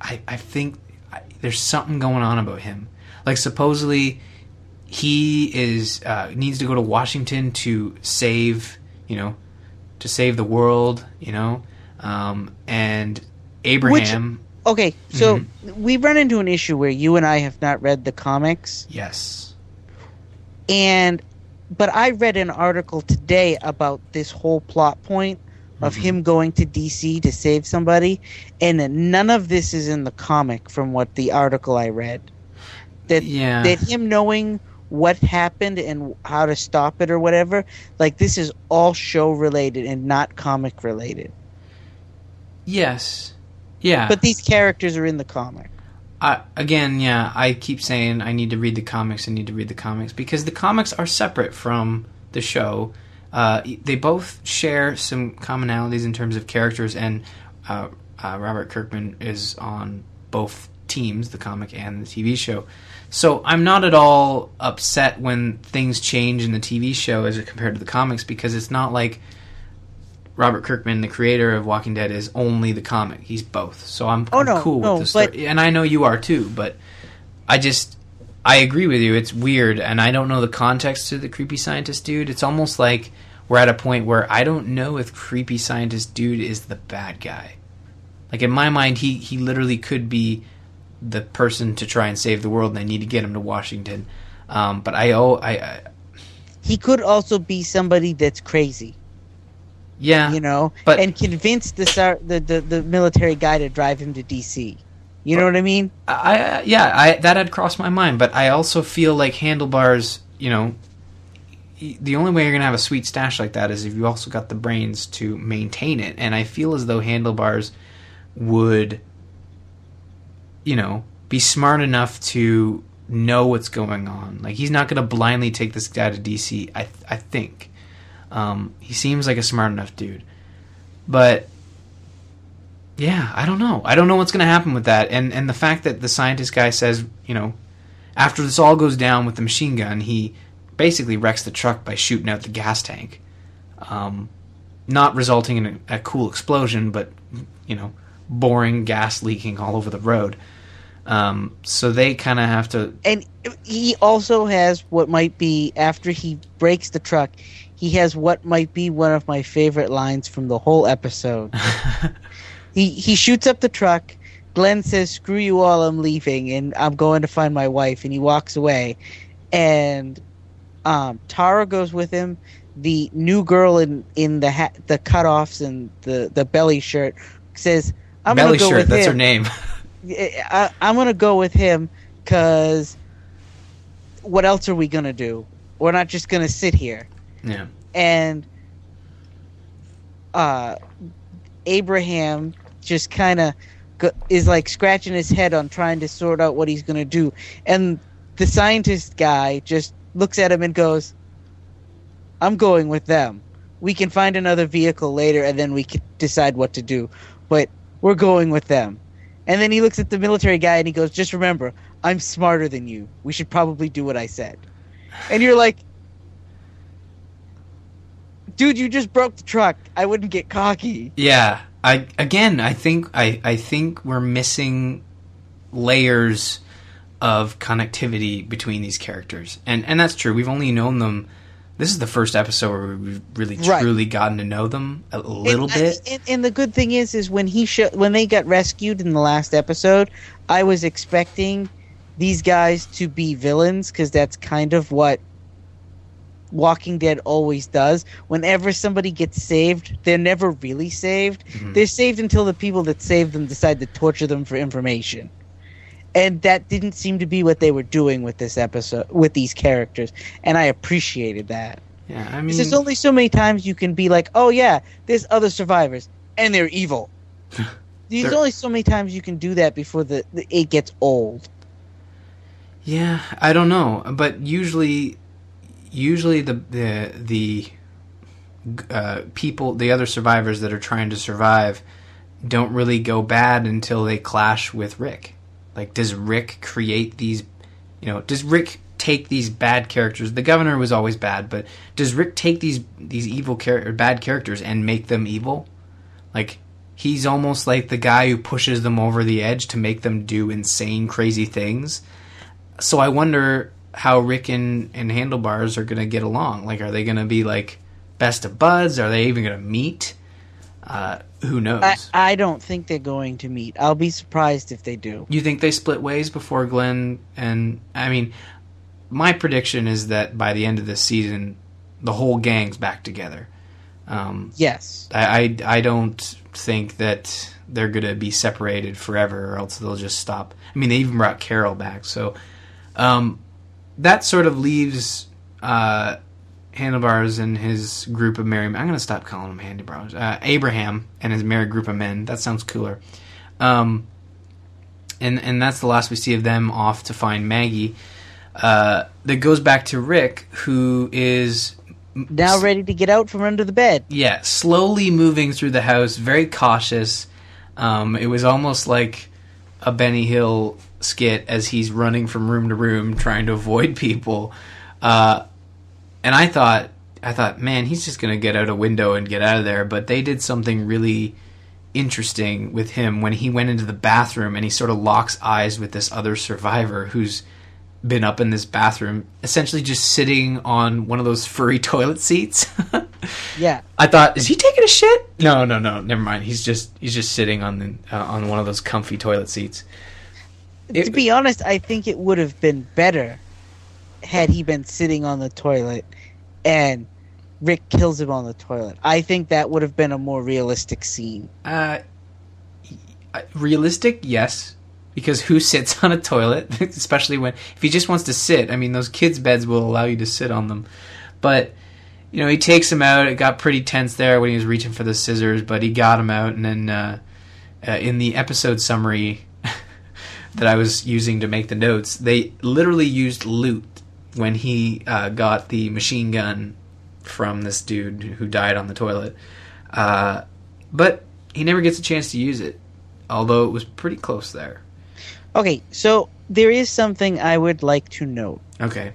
I, I think I, there's something going on about him. Like, supposedly, he is uh, needs to go to Washington to save, you know, to save the world, you know, um, and... Abraham. Which, okay, so mm-hmm. we run into an issue where you and I have not read the comics. Yes. And, but I read an article today about this whole plot point of mm-hmm. him going to D C to save somebody, and none of this is in the comic from what the article I read. That, yeah. that him knowing what happened and how to stop it or whatever, like, this is all show related and not comic related. Yes. Yeah, but these characters are in the comic. Uh, again, yeah, I keep saying I need to read the comics. I need to read the comics because the comics are separate from the show. Uh, they both share some commonalities in terms of characters, and uh, uh, Robert Kirkman is on both teams, the comic and the T V show. So I'm not at all upset when things change in the T V show as compared to the comics because it's not like Robert Kirkman, the creator of Walking Dead, is only the comic. He's both. So I'm, oh, I'm no, cool no, with the story. But... And I know you are too, but I just... I agree with you. It's weird, and I don't know the context to the Creepy Scientist Dude. It's almost like we're at a point where I don't know if Creepy Scientist Dude is the bad guy. Like, in my mind, he, he literally could be the person to try and save the world, and they need to get him to Washington. Um, but I... oh, I, I He could also be somebody that's crazy. Yeah, you know, but, and convince the, the the the military guy to drive him to D C. You but, know what I mean? I, I yeah, I that had crossed my mind, but I also feel like Handlebars. You know, the only way you're gonna have a sweet stash like that is if you also got the brains to maintain it. And I feel as though Handlebars would, you know, be smart enough to know what's going on. Like, he's not gonna blindly take this guy to D C. I I think. Um, he seems like a smart enough dude, but yeah, I don't know. I don't know what's going to happen with that. And, and the fact that the scientist guy says, you know, after this all goes down with the machine gun, he basically wrecks the truck by shooting out the gas tank. Um, not resulting in a, a cool explosion, but you know, boring gas leaking all over the road. Um, so they kind of have to, and he also has what might be after he breaks the truck, he has what might be one of my favorite lines from the whole episode. he he shoots up the truck. Glenn says, "Screw you all, I'm leaving, and I'm going to find my wife." And he walks away. And um, Tara goes with him. The new girl in in the ha- the cutoffs and the, the belly shirt says, "I'm going to go shirt, with that's him." Belly shirt. That's her name. I, I'm going to go with him because what else are we going to do? We're not just going to sit here. Yeah. And uh, Abraham just kind of is like scratching his head on trying to sort out what he's going to do. And the scientist guy just looks at him and goes, I'm going with them. We can find another vehicle later and then we can decide what to do. But we're going with them. And then he looks at the military guy and he goes, just remember, I'm smarter than you. We should probably do what I said. And you're like, dude, you just broke the truck. I wouldn't get cocky. Yeah. I again, I think I, I think we're missing layers of connectivity between these characters. And and that's true. We've only known them. This is the first episode where we've really right. truly gotten to know them a little and, bit. And, and the good thing is, is when he sh- when they got rescued in the last episode, I was expecting these guys to be villains because that's kind of what Walking Dead always does. Whenever somebody gets saved, they're never really saved. Mm-hmm. They're saved until the people that save them decide to torture them for information. And that didn't seem to be what they were doing with this episode, with these characters. And I appreciated that. Yeah, I mean, there's only so many times you can be like, oh yeah, there's other survivors and they're evil. There's they're... only so many times you can do that before the, the it gets old. Yeah, I don't know, but usually Usually the the the uh, people, the other survivors that are trying to survive, don't really go bad until they clash with Rick. Like, does Rick create these? You know, does Rick take these bad characters? The governor was always bad, but does Rick take these these evil char- bad characters and make them evil? Like, he's almost like the guy who pushes them over the edge to make them do insane, crazy things. So I wonder how Rick and, and Handlebars are going to get along. Like, are they going to be, like, best of buds? Are they even going to meet? Uh, who knows? I, I don't think they're going to meet. I'll be surprised if they do. You think they split ways before Glenn and... I mean, my prediction is that by the end of this season, the whole gang's back together. Um, yes. I, I, I don't think that they're going to be separated forever, or else they'll just stop. I mean, they even brought Carol back, so... Um, that sort of leaves uh, Handlebars and his group of merry... I'm going to stop calling him Handlebars. Uh, Abraham and his merry group of men. That sounds cooler. Um, and and that's the last we see of them, off to find Maggie. Uh, that goes back to Rick, who is... now ready to get out from under the bed. Yeah, slowly moving through the house, very cautious. Um, it was almost like a Benny Hill skit as he's running from room to room trying to avoid people, uh and I thought I thought man, he's just gonna get out a window and get out of there. But they did something really interesting with him when he went into the bathroom and he sort of locks eyes with this other survivor who's been up in this bathroom, essentially just sitting on one of those furry toilet seats. Yeah, I thought, is he taking a shit? No no no never mind, he's just he's just sitting on the uh, on one of those comfy toilet seats. It, to be honest, I think it would have been better had he been sitting on the toilet and Rick kills him on the toilet. I think that would have been a more realistic scene. Uh, realistic, yes, because who sits on a toilet? Especially when, if he just wants to sit, I mean, those kids' beds will allow you to sit on them. But, you know, he takes him out. It got pretty tense there when he was reaching for the scissors, but he got him out. And then uh, uh, in the episode summary that I was using to make the notes, they literally used loot when he uh, got the machine gun from this dude who died on the toilet. Uh, but he never gets a chance to use it, although it was pretty close there. Okay, so there is something I would like to note. Okay.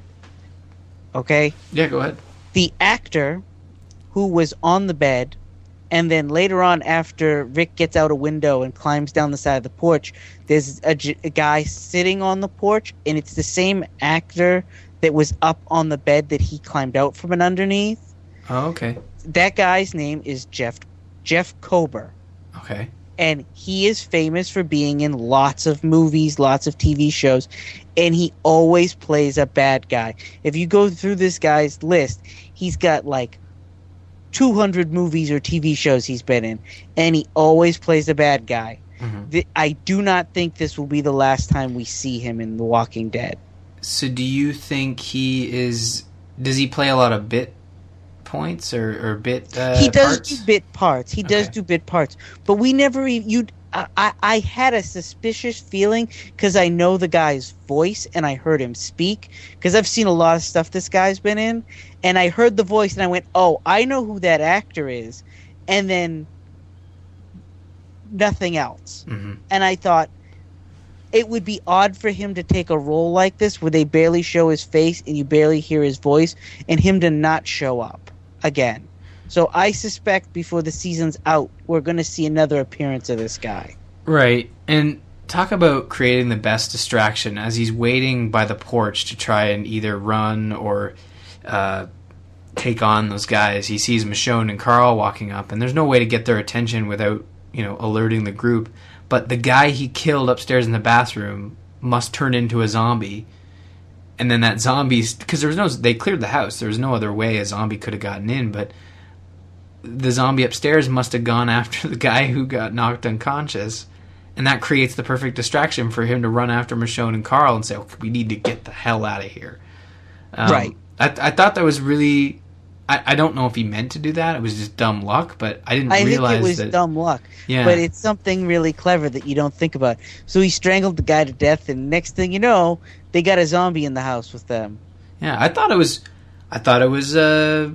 Okay? Yeah, go ahead. The actor who was on the bed, and then later on, after Rick gets out a window and climbs down the side of the porch, there's a, a guy sitting on the porch, and it's the same actor that was up on the bed that he climbed out from and underneath. Oh, okay. That guy's name is Jeff Jeff Kober. Okay. And he is famous for being in lots of movies, lots of T V shows, and he always plays a bad guy. If you go through this guy's list, he's got like two hundred movies or T V shows he's been in, and he always plays the bad guy. Mm-hmm. The, I do not think this will be the last time we see him in The Walking Dead. So do you think he is... does he play a lot of bit points or, or bit uh, He does parts? do bit parts. He okay. does do bit parts. But we never... you I, I, I had a suspicious feeling because I know the guy's voice and I heard him speak because I've seen a lot of stuff this guy's been in, and I heard the voice and I went, oh, I know who that actor is, and then nothing else. Mm-hmm. And I thought it would be odd for him to take a role like this where they barely show his face and you barely hear his voice and him to not show up again. So I suspect before the season's out, we're going to see another appearance of this guy. Right. And talk about creating the best distraction as he's waiting by the porch to try and either run or uh, take on those guys. He sees Michonne and Carl walking up, and there's no way to get their attention without, you know, alerting the group. But the guy he killed upstairs in the bathroom must turn into a zombie. And then that zombie, because there was no, they cleared the house. There was no other way a zombie could have gotten in, but the zombie upstairs must have gone after the guy who got knocked unconscious, and that creates the perfect distraction for him to run after Michonne and Carl and say, oh, we need to get the hell out of here. Um, right. I, I thought that was really... I, I don't know if he meant to do that. It was just dumb luck, but I didn't I realize that... I think it was that, dumb luck, yeah. But it's something really clever that you don't think about. So he strangled the guy to death, and next thing you know, they got a zombie in the house with them. Yeah, I thought it was... I thought it was... Uh,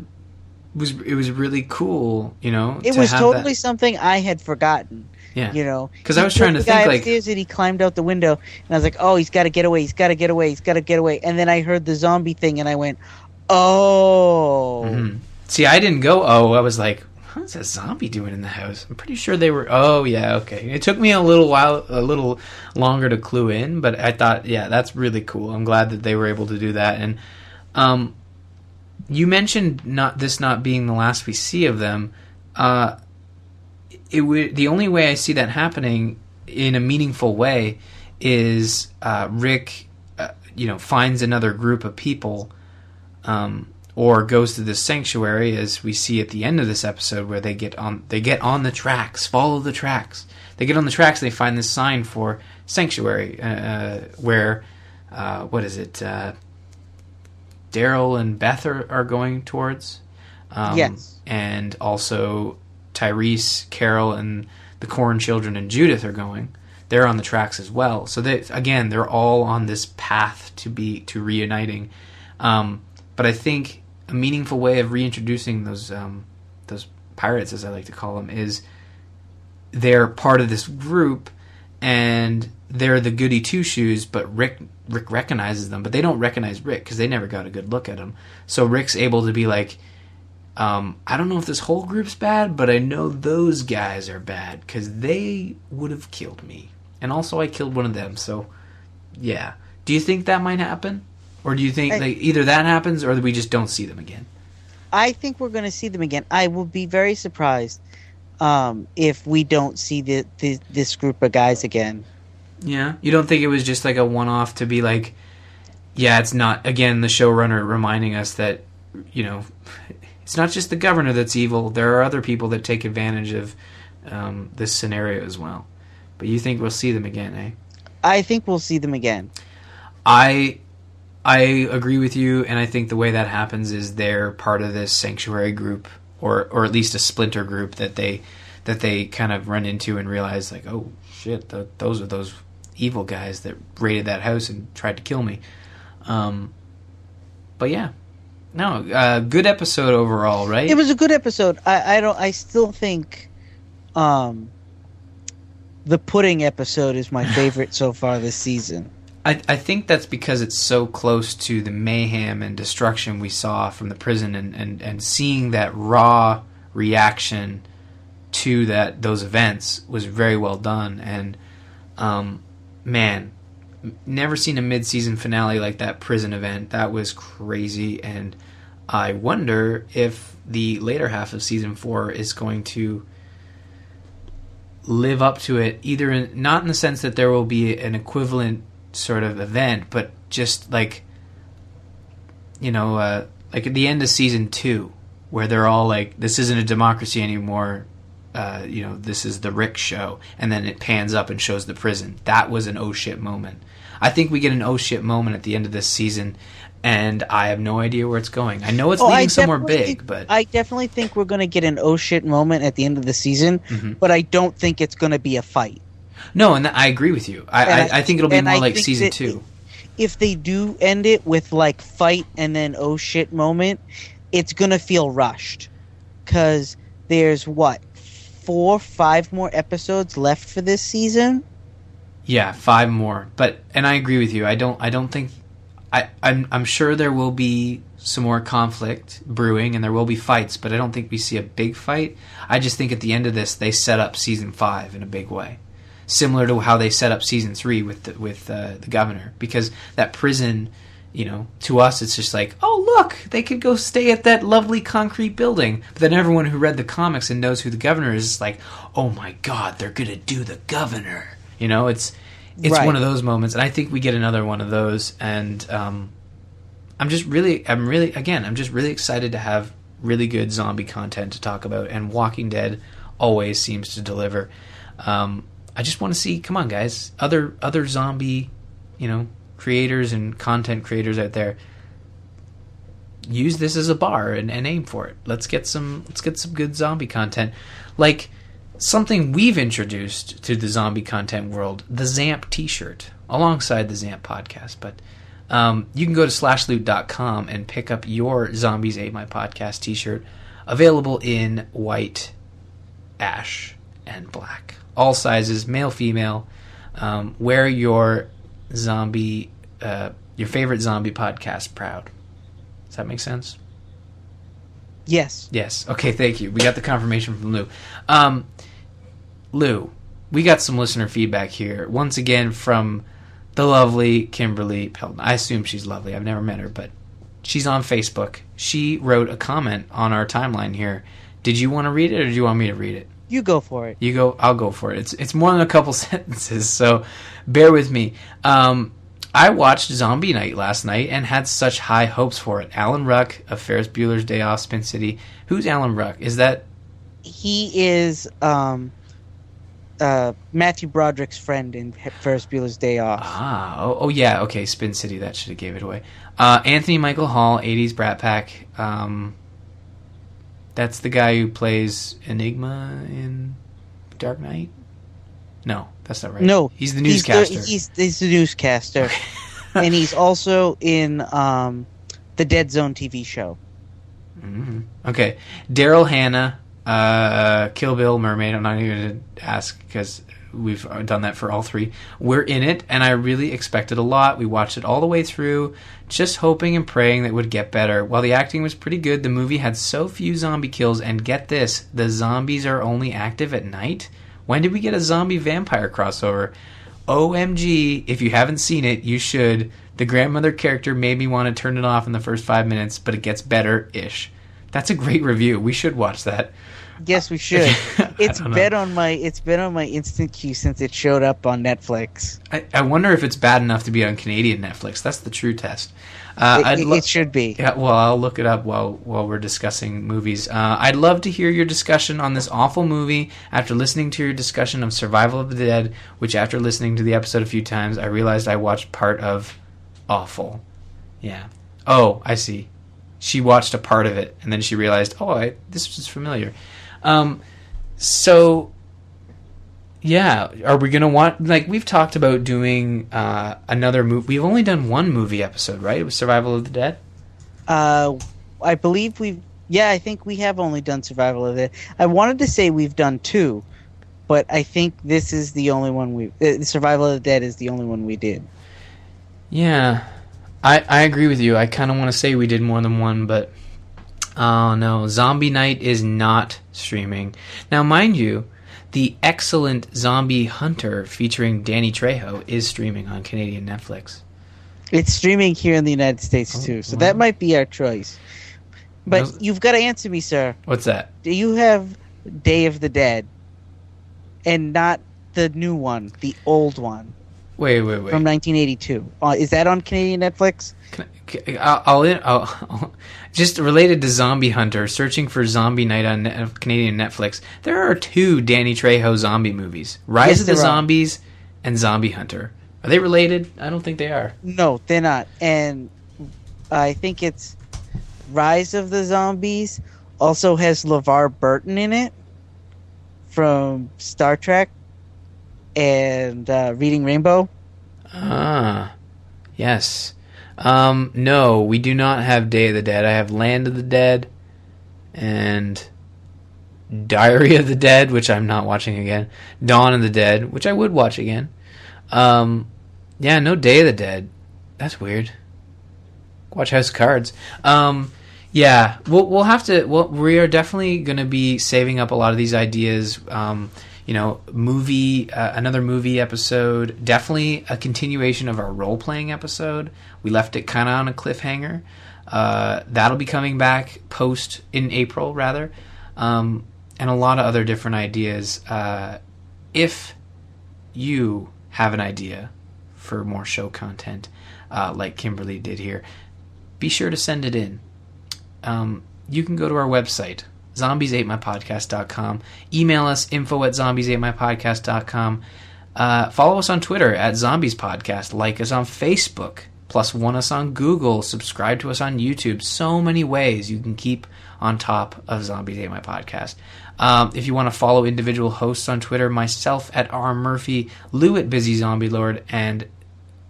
Was, it was really cool, you know. It to was have totally that. Something I had forgotten. Yeah, you know, because I was trying to the think guy like and he climbed out the window, and I was like, "Oh, he's got to get away! He's got to get away! He's got to get away!" And then I heard the zombie thing, and I went, "Oh." Mm-hmm. See, I didn't go. Oh, I was like, "What's a zombie doing in the house?" I'm pretty sure they were. Oh, yeah, okay. It took me a little while, a little longer to clue in, but I thought, yeah, that's really cool. I'm glad that they were able to do that, and um. You mentioned not this not being the last we see of them. Uh, it w- the only way I see that happening in a meaningful way is uh, Rick, uh, you know, finds another group of people, um, or goes to this sanctuary, as we see at the end of this episode, where they get on they get on the tracks, follow the tracks. They get on the tracks and they find this sign for sanctuary, uh, where uh, what is it? Uh, Daryl and Beth are, are going towards. Um, yes. And also Tyrese, Carol, and the Korn children and Judith are going. They're on the tracks as well. So, they, again, they're all on this path to be to reuniting. Um, but I think a meaningful way of reintroducing those um, those pirates, as I like to call them, is they're part of this group and they're the goody two-shoes, but Rick... Rick recognizes them, but they don't recognize Rick because they never got a good look at him. So Rick's able to be like, um, I don't know if this whole group's bad, but I know those guys are bad because they would have killed me. And also I killed one of them. So, yeah. Do you think that might happen? Or do you think I, like, either that happens or we just don't see them again? I think we're going to see them again. I will be very surprised um, if we don't see the, the, this group of guys again. Yeah, you don't think it was just like a one-off to be like, yeah, it's not, again, the showrunner reminding us that, you know, it's not just the governor that's evil. There are other people that take advantage of um, this scenario as well. But you think we'll see them again, eh? I think we'll see them again. I I agree with you, and I think the way that happens is they're part of this sanctuary group, or or at least a splinter group that they that they kind of run into and realize, like, oh, shit, th- those are those... evil guys that raided that house and tried to kill me. Um, but yeah, no, uh, good episode overall, right? It was a good episode. I, I don't. I still think um, the pudding episode is my favorite so far this season. I, I think that's because it's so close to the mayhem and destruction we saw from the prison, and, and, and seeing that raw reaction to that those events was very well done. And um, man, never seen a mid-season finale like that prison event. That was crazy, and I wonder if the later half of season four is going to live up to it, either in, not in the sense that there will be an equivalent sort of event, but just like, you know, uh, like at the end of season two, where they're all like, this isn't a democracy anymore. Uh, you know, this is the Rick show, and then it pans up and shows the prison. That was an oh shit moment. I think we get an oh shit moment at the end of this season, and I have no idea where it's going. I know it's oh, leading somewhere big, but I definitely think we're going to get an oh shit moment at the end of the season, mm-hmm. but I don't think it's going to be a fight. No, and th- I agree with you. I, I, I think it'll be more I like season two. If they do end it with like fight and then oh shit moment, it's going to feel rushed because there's what, four, five more episodes left for this season? Yeah, five more. But and I agree with you. I don't I don't think I, I'm I'm sure there will be some more conflict brewing and there will be fights, but I don't think we see a big fight. I just think at the end of this they set up season five in a big way, similar to how they set up season three with the, with uh, the governor, because that prison, you know, to us it's just like, oh look, they could go stay at that lovely concrete building. But then everyone who read the comics and knows who the governor is is like, oh my god, they're gonna do the governor. You know, it's it's right. one of those moments, and I think we get another one of those. And um, I'm just really, I'm really, again, I'm just really excited to have really good zombie content to talk about. And Walking Dead always seems to deliver. Um, I just want to see, come on, guys, other other zombie, you know, creators and content creators out there, use this as a bar and, and aim for it. Let's get some, let's get some good zombie content, like. Something we've introduced to the zombie content world, the Zamp t-shirt, alongside the Zamp podcast. But um, you can go to slash loot dot com and pick up your Zombies Ate My Podcast t-shirt, available in white, ash, and black. All sizes, male, female. Um, wear your zombie, uh, your favorite zombie podcast proud. Does that make sense? Yes. Yes. Okay, thank you. We got the confirmation from Lou. Um, Lou, we got some listener feedback here. Once again from the lovely Kimberly Pelton. I assume she's lovely. I've never met her, but she's on Facebook. She wrote a comment on our timeline here. Did you want to read it or do you want me to read it? You go for it. You go. I'll go for it. It's it's more than a couple sentences, so bear with me. Um I watched Zombie Night last night and had such high hopes for it. Alan Ruck of Ferris Bueller's Day Off, Spin City. Who's Alan Ruck? Is that... He is um, uh, Matthew Broderick's friend in Ferris Bueller's Day Off. Ah, oh, oh yeah, okay, Spin City, that should have gave it away. Uh, Anthony Michael Hall, eighties Brat Pack. Um, that's the guy who plays Enigma in Dark Knight? No, that's not right. No. He's the newscaster. He's the, he's, he's the newscaster. Okay. And he's also in um, the Dead Zone T V show. Mm-hmm. Okay. Daryl Hannah, uh, Kill Bill, Mermaid. I'm not even going to ask because we've done that for all three. We're in it, and I really expected a lot. We watched it all the way through, just hoping and praying that it would get better. While the acting was pretty good, the movie had so few zombie kills. And get this, the zombies are only active at night? When did we get a zombie vampire crossover? O M G, if you haven't seen it, you should. The grandmother character made me want to turn it off in the first five minutes, but it gets better-ish. That's a great review. We should watch that. Yes, we should. It's been on my it's been on my instant queue since it showed up on Netflix. I, I wonder if it's bad enough to be on Canadian Netflix. That's the true test. Uh, it, I'd lo- it should be. Yeah, well, I'll look it up while while we're discussing movies. Uh, I'd love to hear your discussion on this awful movie after listening to your discussion of Survival of the Dead, which after listening to the episode a few times, I realized I watched part of awful. Yeah. Oh, I see. She watched a part of it, and then she realized, oh, I, this is familiar. Um, so, yeah, are we going to want... Like, we've talked about doing uh, another movie. We've only done one movie episode, right? It was Survival of the Dead? Uh, I believe we've... Yeah, I think we have only done Survival of the Dead. I wanted to say we've done two, but I think this is the only one we... Uh, Survival of the Dead is the only one we did. Yeah, I, I agree with you. I kind of want to say we did more than one, but... Oh, no. Zombie Night is not streaming. Now, mind you, the excellent Zombie Hunter featuring Danny Trejo is streaming on Canadian Netflix. It's streaming here in the United States, oh, too, so wow. That might be our choice. But no, you've got to answer me, sir. What's that? Do you have Day of the Dead and not the new one, the old one? Wait, wait, wait. From nineteen eighty-two. Uh, is that on Canadian Netflix? Can I, I'll, I'll, I'll, just related to Zombie Hunter, searching for Zombie Night on Net, Canadian Netflix, there are two Danny Trejo zombie movies, Rise yes, of the Zombies are. And Zombie Hunter. Are they related? I don't think they are. No, they're not. And I think it's Rise of the Zombies, also has LeVar Burton in it from Star Trek and uh, Reading Rainbow. Ah, yes. Um, no, we do not have Day of the Dead. I have Land of the Dead and Diary of the Dead, which I'm not watching again. Dawn of the Dead, which I would watch again. Um, yeah, no Day of the Dead. That's weird. Watch House of Cards. Um, yeah, we'll we'll have to. We'll, we are definitely going to be saving up a lot of these ideas. Um, you know, movie, uh, another movie episode. Definitely a continuation of our role playing episode. We left it kind of on a cliffhanger. Uh, that'll be coming back post in April rather, um, and a lot of other different ideas. Uh, if you have an idea for more show content, uh, like Kimberly did here, be sure to send it in. Um, you can go to our website, zombies ate my podcast dot com. Email us, info at zombies ate my podcast dot com. Uh, follow us on Twitter at Zombies Podcast. Like us on Facebook. Plus one us on Google. Subscribe to us on YouTube. So many ways you can keep on top of Zombies Ate My Podcast. Um, if you want to follow individual hosts on Twitter, myself at R. Murphy, Lou at Busy Zombie Lord, and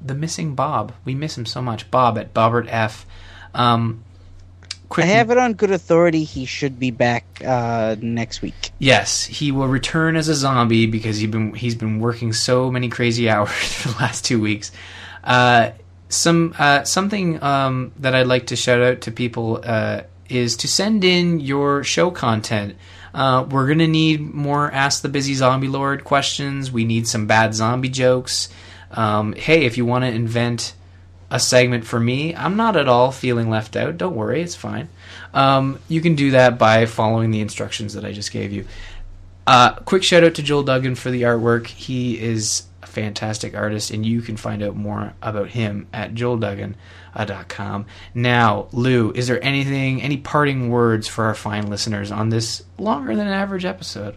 the missing Bob. We miss him so much. Bob at Bobbert F. Um, quick, I have it on good authority he should be back uh, next week. Yes, he will return as a zombie because he's been he's been working so many crazy hours for the last two weeks. Uh, some uh, something um, that I'd like to shout out to people uh, is to send in your show content. Uh, we're gonna need more Ask the Busy Zombie Lord questions. We need some bad zombie jokes. Um, hey, if you want to invent a segment for me, I'm not at all feeling left out. Don't worry, it's fine. Um, you can do that by following the instructions that I just gave you. Uh, quick shout out to Joel Duggan for the artwork. He is a fantastic artist, and you can find out more about him at joel duggan dot com. Now, Lou, is there anything, any parting words for our fine listeners on this longer than average episode?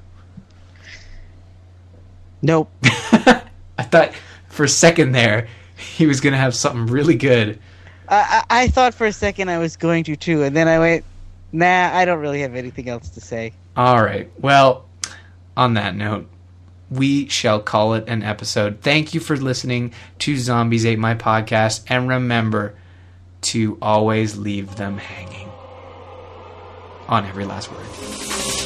Nope. I thought for a second there, he was going to have something really good. I, I, I thought for a second I was going to, too, and then I went, nah, I don't really have anything else to say. All right. Well, on that note, we shall call it an episode. Thank you for listening to Zombies Ate My Podcast, and remember to always leave them hanging on every last word.